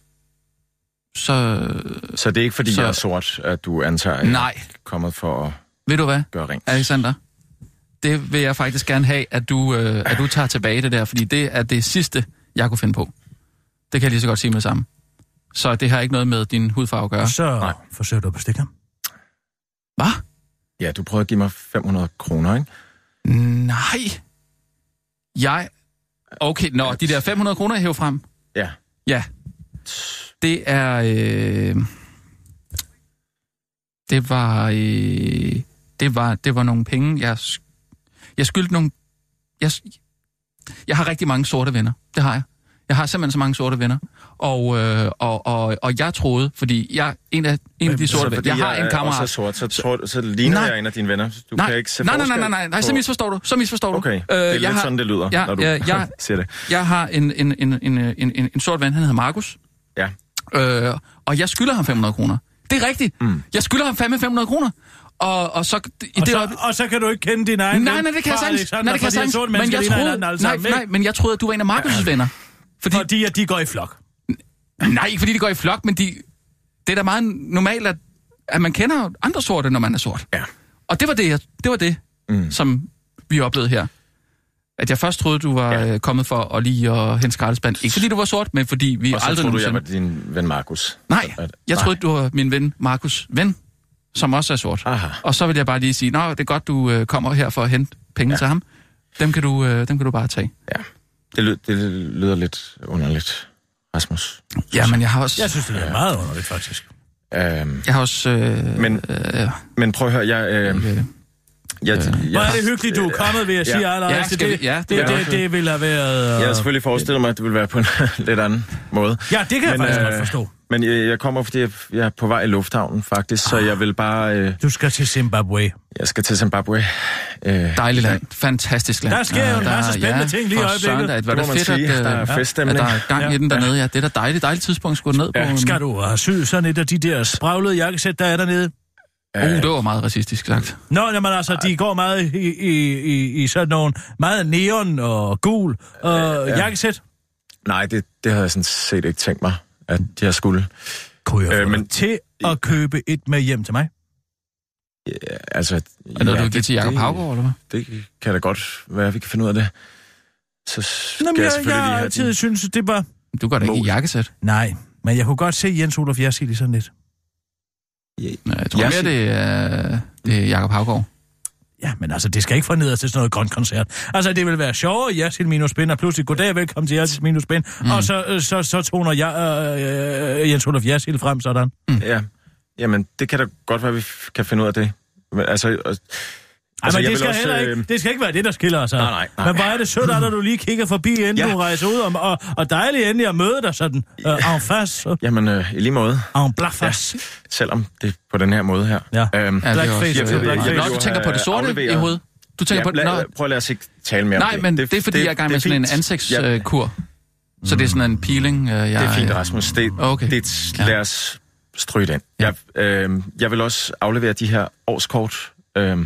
så, så det er ikke fordi, så, jeg er sort, at du antager, at nej. Jeg er kommet for at ved du hvad, gøre rent? Alexander? Det vil jeg faktisk gerne have, at du, øh, at du tager tilbage det der, fordi det er det sidste, jeg kunne finde på. Det kan jeg lige så godt sige med det samme. Så det har ikke noget med din hudfarve at gøre. Så nej. Forsøger du at bestikke ham. Hvad? Ja, du prøver at give mig fem hundrede kroner, ikke? Nej. Jeg... Okay, nå, de der fem hundrede kroner, jeg hæver frem. Ja. Ja. Det er... Øh... Det var... Øh... Det var... Det var nogle penge, jeg... Jeg skyldte nogle... Jeg... jeg har rigtig mange sorte venner. Det har jeg. Jeg har simpelthen så mange sorte venner. Og, øh, og, og, og jeg troede, fordi jeg en af, en af de sorte venner, jeg har en kammerat. Også sort, så, så, så ligner nej. Jeg en af dine venner. Du nej. Kan ikke se nej, nej, nej, nej, nej, nej, så misforstår du. Så misforstår du. Okay, det er øh, lidt har, sådan, det lyder, jeg, når du jeg, jeg, siger det. Jeg har en, en, en, en, en, en sort ven, han hedder Markus. Ja. Øh, og jeg skylder ham fem hundrede kroner. Det er rigtigt. Mm. Jeg skylder ham fandme fem hundrede kroner. Og, og, så, i og, det, så, og så kan du ikke kende din egen nej, nej, nej, det kan jeg sagtens. Nej, det kan jeg sagtens. Nej, men jeg troede, at du var en af Markus' venner. Fordi, fordi at de går i flok. Nej, ikke fordi de går i flok, men de, det er da meget normalt, at, at man kender andre sorte, når man er sort. Ja. Og det var det, det, var det mm. som vi oplevede her. At jeg først troede, du var ja. Kommet for at lige at hente skraldespand. Ikke fordi du var sort, men fordi vi aldrig... Og så aldrig troede du, jeg var din ven Markus. Nej, jeg troede, du var min ven Markus' ven, som også er sort. Aha. Og så vil jeg bare lige sige, nå, det er godt, du kommer her for at hente penge ja. Til ham. Dem kan du, dem kan du bare tage. Ja. Det lyder, det lyder lidt underligt, Rasmus. Ja, men jeg har også... Jeg synes, det lyder øh, meget underligt, faktisk. Øh, jeg har også... Øh, men, øh, men prøv at høre, jeg... Øh, øh, jeg, øh, jeg hvor er det hyggeligt, du er kommet ved at sige allerede. Det ville have været... Øh, jeg har selvfølgelig forestillet mig, at det ville være på en lidt anden måde. Ja, det kan men, jeg faktisk øh, godt forstå. Men jeg, jeg kommer, fordi jeg, jeg er på vej i lufthavnen, faktisk, ah, så jeg vil bare... Øh, du skal til Zimbabwe. Jeg skal til Zimbabwe. Øh, Dejligt land. Fantastisk land. Der sker jo en masse spændende ja, ting lige i øjeblikket. Søndag, det var fedt, sige, at, der er feststemning. At der er gang ja, i den dernede. Ja, det er da dejligt, dejligt tidspunkt skulle ned ja. På. Skal du have sy sådan et af de der spraglede jakkesæt, der er dernede? Uh, det var meget racistisk sagt. Nå, jamen altså, de går meget i, i, i, i sådan nogle meget neon og gul og uh, ja. Jakkesæt. Nej, det, det havde jeg sådan set ikke tænkt mig, at jeg skulle. Kunne jeg øh, men... til at købe et med hjem til mig? Ja, altså... Er noget, ja, du det til Jakob Havgaard, eller hvad? Det kan da godt være, vi kan finde ud af det. Så skal Nå, men jeg, jeg selvfølgelig jeg lige altid din... synes, det var... Du går da ikke i jakkesæt. Nej, men jeg kunne godt se Jens Olof Jersild i sådan lidt. Ja, jeg tror mere, det er, det er Jakob Havgaard. Ja, men altså, det skal ikke få ned til sådan noget grønt koncert. Altså, det vil være sjovere, Jersild minus Ben, og pludselig, goddag, velkommen til Jersild minus Ben, mm. og så, så, så toner jeg, øh, Jens Olof Jersild frem, sådan. Mm. Ja, jamen, det kan da godt være, vi kan finde ud af det. Men, altså... Øh, altså, Ej, men det skal, også, ikke, det skal ikke være det, der skiller os. Nej, nej, nej. Men bare er det sødt, at du lige kigger forbi, inden ja. du rejser ud, og, og dejligt endelig at møde dig sådan øh, en face. Jamen, øh, i lige måde. En blafface. Ja. Selvom det er på den her måde her. Ja, øhm, ja blackface. Black black du tænker på det sorte afleveret. I hovedet. Du tænker ja, på det. Nå. Prøv at lade os ikke tale mere nej, om det. Nej, men det, det er fordi, det, jeg er gang med sådan en ansigtskur. Ja. Så det er sådan en peeling. Øh, jeg, det er fint, Rasmus. Det, okay. det, ja. Lad os stryge den. Jeg, øh, jeg vil også aflevere de her årskort... Øh,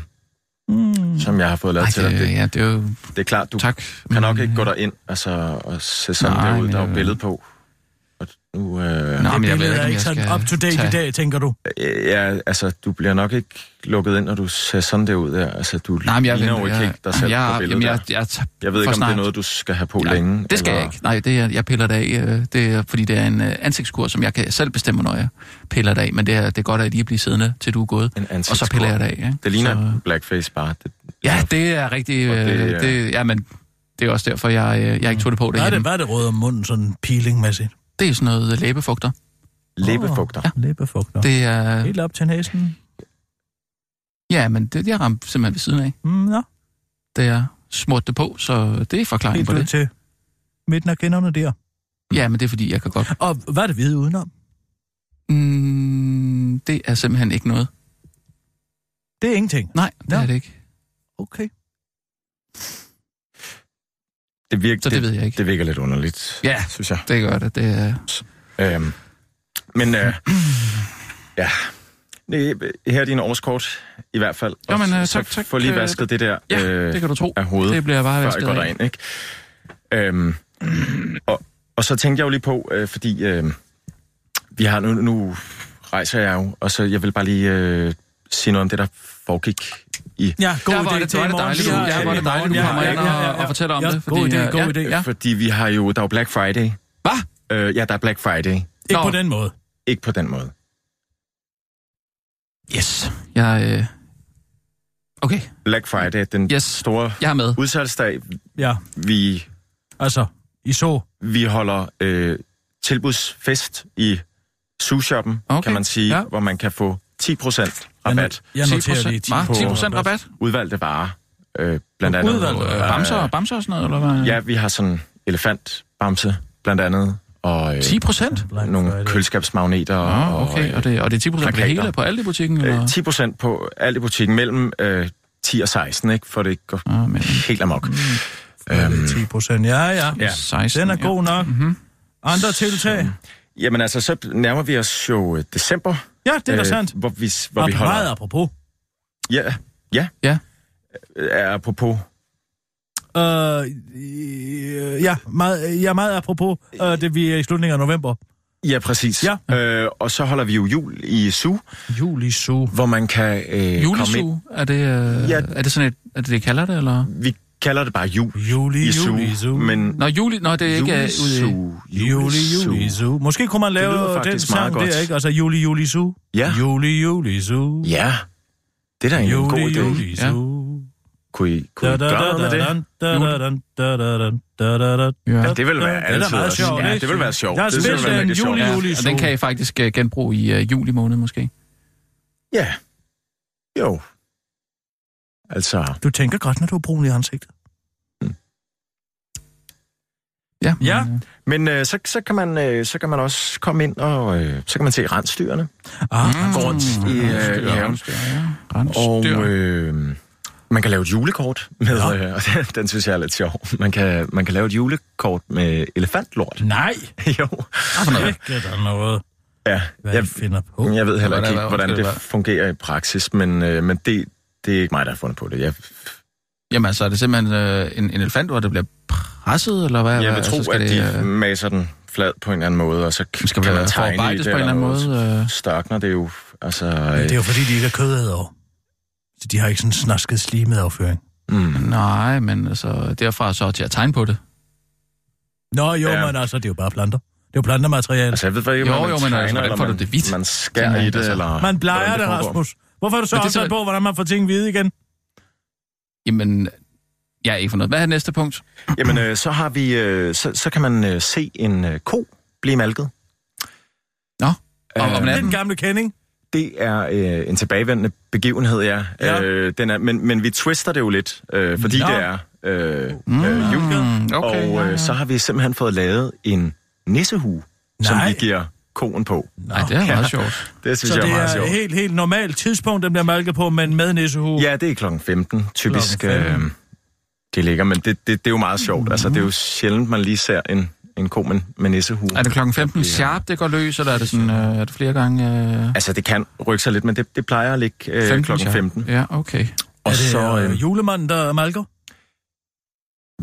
Mm. som jeg har fået lavet Ej, til dig. Det, ja, det, er jo... det er klart, du tak. kan nok ikke gå derind altså, og se sådan nej, derude, der er jo billede på. Og nu, øh... Nå, men jeg ved ikke, ikke sådan up-to-date tage... i dag, tænker du? Ja, altså, du bliver nok ikke lukket ind, når du ser sådan derud. Ja. Altså, du nej, men jeg ligner jo ikke dig selv jeg, på billedet. Jeg, jeg, jeg, jeg ved ikke, om snart. det er noget, du skal have på ja, længe. Det skal eller... jeg ikke. Nej, det er, jeg piller det af, det er, fordi det er en uh, ansigtskur, som jeg kan selv bestemme, når jeg piller det af. Men det er, det er godt at lige blive siddende, til du er gået. Og så piller jeg det af. Ikke? Det ligner så... blackface bare. Det, ja, det er rigtig... Øh, det, øh... det, ja, men det er også derfor, jeg, øh, jeg ikke tog det på derhjemme. Hvad er det røde om munden, sådan peelingmæssigt? Det er sådan noget læbefugter. Læbefugter? Ja. Læbefugter. Det er... Helt op til næsen. Ja, men det jeg ramte simpelthen ved siden af. Mm, ja. Det er smurt det på, så det er forklaringen på det. Helt til midten af kinderne der. Ja, men det er fordi, jeg kan godt... Og hvad er det hvide udenom? Mm, det er simpelthen ikke noget. Det er ingenting? Nej, det ja. er det ikke. Okay. Det virker, så det, det ved jeg ikke. Det virker lidt underligt, ja, synes jeg. det gør det. det er... øhm, men øh, ja... Her er dine årskort, i hvert fald. Jo, men, uh, tak, tak. Få lige vasket det der ja, øh, det kan du tro. af hovedet, det bliver bare vasket før jeg går derind, ikke? Øhm, og, og så tænkte jeg jo lige på, øh, fordi øh, vi har nu, nu rejser jeg jo, og så jeg vil bare lige øh, sige noget om det, der foregik i... Ja, god idé. Det var det dejligt, du kommer ind og fortæller om det. God idé, god idé. Fordi vi har jo, der er jo Black Friday. Hvad? Ja, der er Black Friday. Ikke på den måde? Ikke på den måde. Yes. Jeg, øh... Okay. Black Friday, den yes. store udsalgsdag. Ja. Vi... Altså, I så... Vi holder øh, tilbudsfest i Zoo-shoppen, okay. kan man sige, ja. hvor man kan få ti procent rabat. Jeg noterer lige ti procent rabat? Udvalgte varer. Øh, blandt andet... Udvalgte øh, bamser og bamser og sådan noget, eller hvad? Ja, vi har sådan elefantbamse, blandt andet. Og, øh, ti procent? Nogle køleskabsmagneter. Ah, okay. og, og, det, og det er ti procent på hele, på alt i butikken? Eller? ti procent på alt i butikken, mellem øh, ti og seksten, ikke? For det går ah, men... helt amok. Mm. Øhm, ti procent, ja, ja. ja. seksten, den er god nok. Ja. Mm-hmm. Andre tiltag? Så, jamen altså, så nærmer vi os jo øh, december. Ja, det er da øh, sandt. Hvor vi, hvor vi holder... meget apropos. Ja, ja. Ja. Øh, apropos... Øh, ja, meget, ja, meget apropos øh, det, vi er i slutningen af november. Ja, præcis. Ja. Øh, og så holder vi jo jul i Zoo. Jul i Zoo. Hvor man kan øh, komme ind. Er det, øh, ja. er det sådan et, er det det, I kalder det, eller? Vi kalder det bare jul. Juli, i Zoo. Juli, Zoo. Men Nå, juli, nå, det er ikke ude i... Juli, juli, Zoo. Måske kunne man lave den sang der, ikke? Altså, juli, juli, Zoo. Ja. Juli, juli, Zoo. Ja. Det er da en juli, god idé. Juli, juli, Zoo. Kunne I, kunne I gøre noget det? Ja, det vil være altid også. Ja, det vil være sjovt. Der er spildt en juli-juli-jul. Ja, og den kan I faktisk genbruge i uh, juli måned, måske? Ja. Jo. Altså... Du tænker godt, når du er brun i ansigtet. Hmm. Ja. Ja. Men uh, så, så, kan man, uh, så kan man også komme ind, og uh, så kan man se rensdyrene. Ah, rensdyrene. Man kan lave et julekort med, ja. øh, den synes jeg er lidt sjov, man kan, man kan lave et julekort med elefantlort. Nej! Jo. Ikke der noget, ja, hvad jeg, finder på. Jeg ved heller ikke, hvordan det fungerer i praksis, men, øh, men det, det er ikke mig, der har fundet på det. Jeg... Jamen altså, er det simpelthen øh, en, en elefantlort, der bliver presset, eller hvad? Jeg vil tro, altså, at de det, øh... maser den flad på en eller anden måde, og så skal man forarbejdes på en eller anden måde. Størkner det jo, altså... Men det er jo fordi, de ikke har kødæder. Så de har ikke sådan snasket slimet afføring. Mm. Nej, men altså, derfra så til at tegne på det. Nå, jo, ja. Men altså, det er jo bare planter. Det er jo plantemateriale. Altså, jeg ved ikke, jo, man jo, men altså, hvordan får du det hvidt? Man skærer i det, eller... Man blejer det, Rasmus. Hvorfor er du så optaget på, hvordan man får ting hvide igen? Jamen... Jeg er ikke for noget. Hvad er næste punkt? Jamen, øh, så, har vi, øh, så, så kan man øh, se en øh, ko blive malket. Nå, og øh, om natten. Den gamle kending. Det er øh, en tilbagevendende begivenhed, ja. ja. Øh, den er, men, men vi twister det jo lidt, øh, fordi Nå. det er øh, mm. øh, jul. Mm. Okay, og øh, ja, ja. så har vi simpelthen fået lavet en nissehue, Nej. som vi giver koen på. Nej, det er meget sjovt. Det synes så jeg er meget sjovt. Så det er et helt, helt normalt tidspunkt, den bliver malket på, men med nissehue? Ja, det er klokken femten, typisk... Klokken femten. Øh, Det ligger, men det, det, det er jo meget sjovt. Mm-hmm. Altså, det er jo sjældent, man lige ser en, en ko med, med nissehue. Er det klokken femten sharp, det går løs, eller er det, sådan, øh, er det flere gange? Øh... Altså, det kan rykke sig lidt, men det, det plejer at ligge øh, klokken femten. Ja, okay. Og er det så, øh, julemanden, der malker?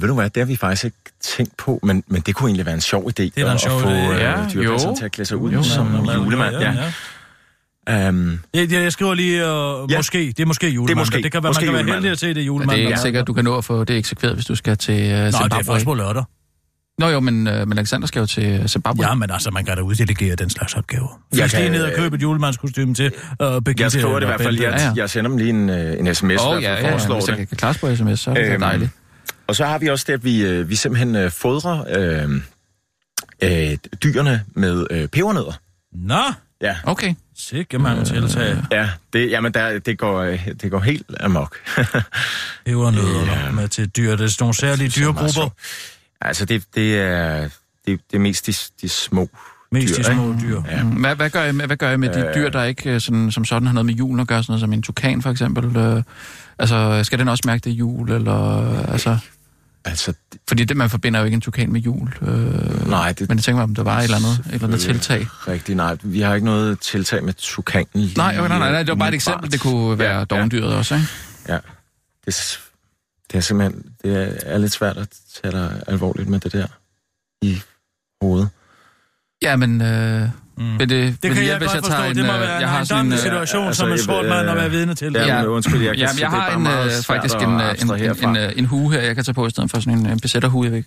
Ved du hvad, det har vi faktisk ikke tænkt på, men, men det kunne egentlig være en sjov idé. Det er en sjov idé, øh, ja. At få dyrepladsen til at klæde sig ud jo, som ja, julemand, ja. ja. Um, jeg, jeg skriver lige, uh, ja. måske, det er måske julemanden. Det, det kan være, man kan være heldig at se, det er julemanden. Det er ikke sikkert, du kan nå at få det eksekveret, hvis du skal til uh, Zimbabwe. Nå, det er først på lørdag. Nå jo, men, uh, men Alexander skal jo til Zimbabwe. Ja, men altså, man kan da uddelegere den slags opgaver. Hvis jeg det er ned og købe et julemandskostyme til uh, Birgitte. Jeg skriver det i hvert fald. Jeg, jeg sender dem lige en, en sms, oh, ja, ja, foreslår ja, det. Hvis jeg kan klasse på sms, så er det øhm, dejligt. Og så har vi også det, at vi, vi simpelthen uh, fodrer uh, uh, dyrene med uh, pebernødder. Nå! Ja. Okay. Sikke mange tiltag. Øh, ja, det, jamen der, det, går, det går helt amok. Pebernødder ja. med til dyr. Det er nogle særlige dyregrupper. Altså, det, det, er, det, det er mest de, de små mest dyr. Mest de små ikke? dyr. Ja. Hvad, hvad, gør I, hvad gør I med de dyr, der ikke sådan, som sådan har noget med julen at gøre? Sådan noget som en tukan, for eksempel. Altså, skal den også mærke det jul, eller... Altså... Altså, det... Fordi det, man forbinder jo ikke en tukan med jul. Øh, nej, det... Men jeg tænker mig, om der var et eller andet, et eller andet tiltag. Rigtigt, nej. Vi har ikke noget tiltag med tukanen. Nej, nej, nej, nej, det var bare et eksempel. Det kunne være ja, dovendyret ja. også, ikke? Ja. Det, det er simpelthen... Det er lidt svært at tage dig alvorligt med det der i hovedet. Ja, men... Øh... Mm. Det, det kan jeg, jeg godt forstå, jeg det må være jeg har en sådan en situation, altså, som en sort mand at være vidne til. Ja, ja, undskyld, jeg, kan ja, jeg har en, faktisk en, en, en, en, en hue her, jeg kan tage på i stedet for sådan en, en besætterhue, væk.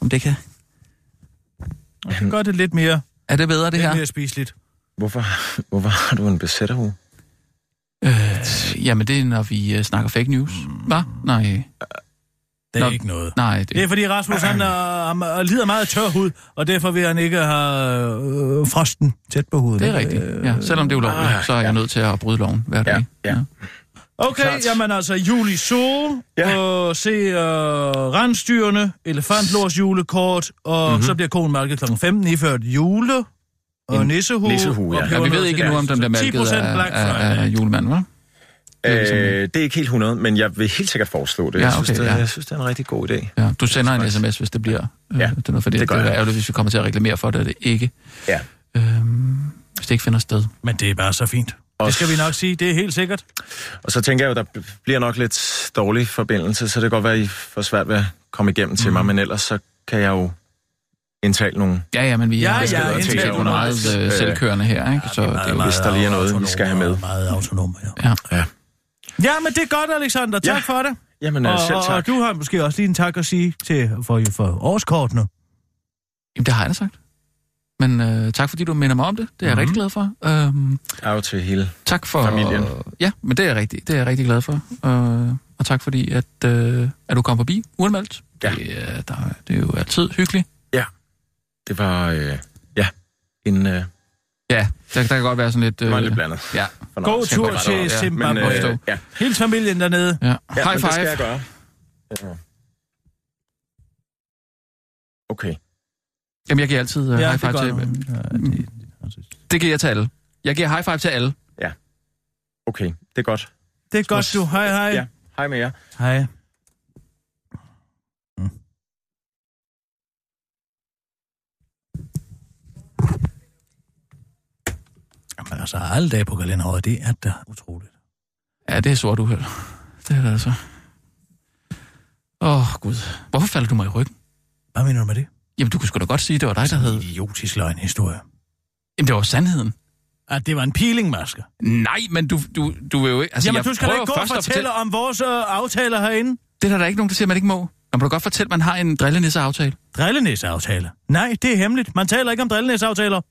Om det kan... Jeg kan godt det lidt mere... Er det bedre, det her? Lidt mere spiseligt. Hvorfor, hvorfor har du en besætterhue? Øh, jamen, det er, når vi uh, snakker fake news. Hva? Nej... Det er Nå, ikke noget. Nej, det... det er fordi Rasmus han er, er, lider meget af tør hud, og derfor vil han ikke have øh, frosten tæt på huden. Det er rigtigt, ja. Selvom det er ulovligt, ah, så er jeg ja. nødt til at bryde loven hver dag. Ja, ja. Okay, Klart. jamen altså juli sol, ja. og se øh, rensdyrene, elefantlors julekort, og mm-hmm. så bliver koen malket klokken femten, iført jule og nissehue. Nissehue, ja. Og ja, vi ved ikke endnu, om den bliver malket af, af, af julemanden, hva'? Øh, det er ikke helt hundrede, men jeg vil helt sikkert foreslå det. Ja, okay, jeg, synes, det ja. jeg synes, det er en rigtig god idé. Ja, du sender en sms, hvis det bliver øh, ja, det er noget, fordi det, det er ærgerligt, hvis vi kommer til at reklamere for det, at det ikke, ja. øh, hvis det ikke finder sted. Men det er bare så fint. Og det skal vi nok sige, det er helt sikkert. Og så tænker jeg jo, der bliver nok lidt dårlig forbindelse, så det kan godt være, I får svært ved at komme igennem til mm. mig, men ellers så kan jeg jo indtale nogle... Ja, ja, men vi er jo ja, meget selvkørende her, ikke? Ja, så meget, det er jo, hvis der lige er noget, vi skal have med. Meget autonom, ja. ja. Ja, men det er godt, Alexander. Tak ja. for det. Jamen, og, selv tak. Og, og du har måske også lige en tak at sige til, for, for årskortene. Jamen, det har jeg da sagt. Men øh, tak, fordi du minder mig om det. Det er mm-hmm. jeg rigtig glad for. Øhm, Af til hele tak for, familien. Øh, ja, men det er, rigtig, det er jeg rigtig glad for. Øh, og tak, fordi at, øh, at du kom forbi uanmeldt. Ja. Det, øh, der, det er jo altid hyggeligt. Ja, det var... Øh, ja, en... Øh... Ja, der, der kan godt være sådan lidt... Øh, lidt blandet. Ja. God tur til Zimbabwe. Ja, øh, ja. Hele familien dernede. Ja. Ja, high five. Det skal jeg gøre. Okay. Jamen, jeg giver altid uh, ja, high five til... Ja, det, det giver jeg til alle. Jeg giver high five til alle. Ja. Okay, det er godt. Det er godt, du. Hej, hej. Ja, hej med jer. Hej. Mm. Men altså, alle dage på kalenderåret, det er da utroligt. Ja, det er sort uheld. Det er det altså. Åh, oh, Gud. Hvorfor falder du mig i ryggen? Hvad mener du med det? Jamen, du kunne sgu da godt sige, det var dig, der havde... idiotisk løgnhistorie. Jamen, det var sandheden. At det var en peelingmaske. Nej, men du, du, du vil jo ikke... Altså, jamen, du skal da ikke gå og fortælle, fortælle om vores øh, aftaler herinde. Det er der, der er ikke nogen, der siger, man ikke må. Man må da godt fortælle, man har en drillenisse-aftale. Drillenisse-aftale? Nej, det er hemmeligt. Man taler ikke om drillenisse-aftaler.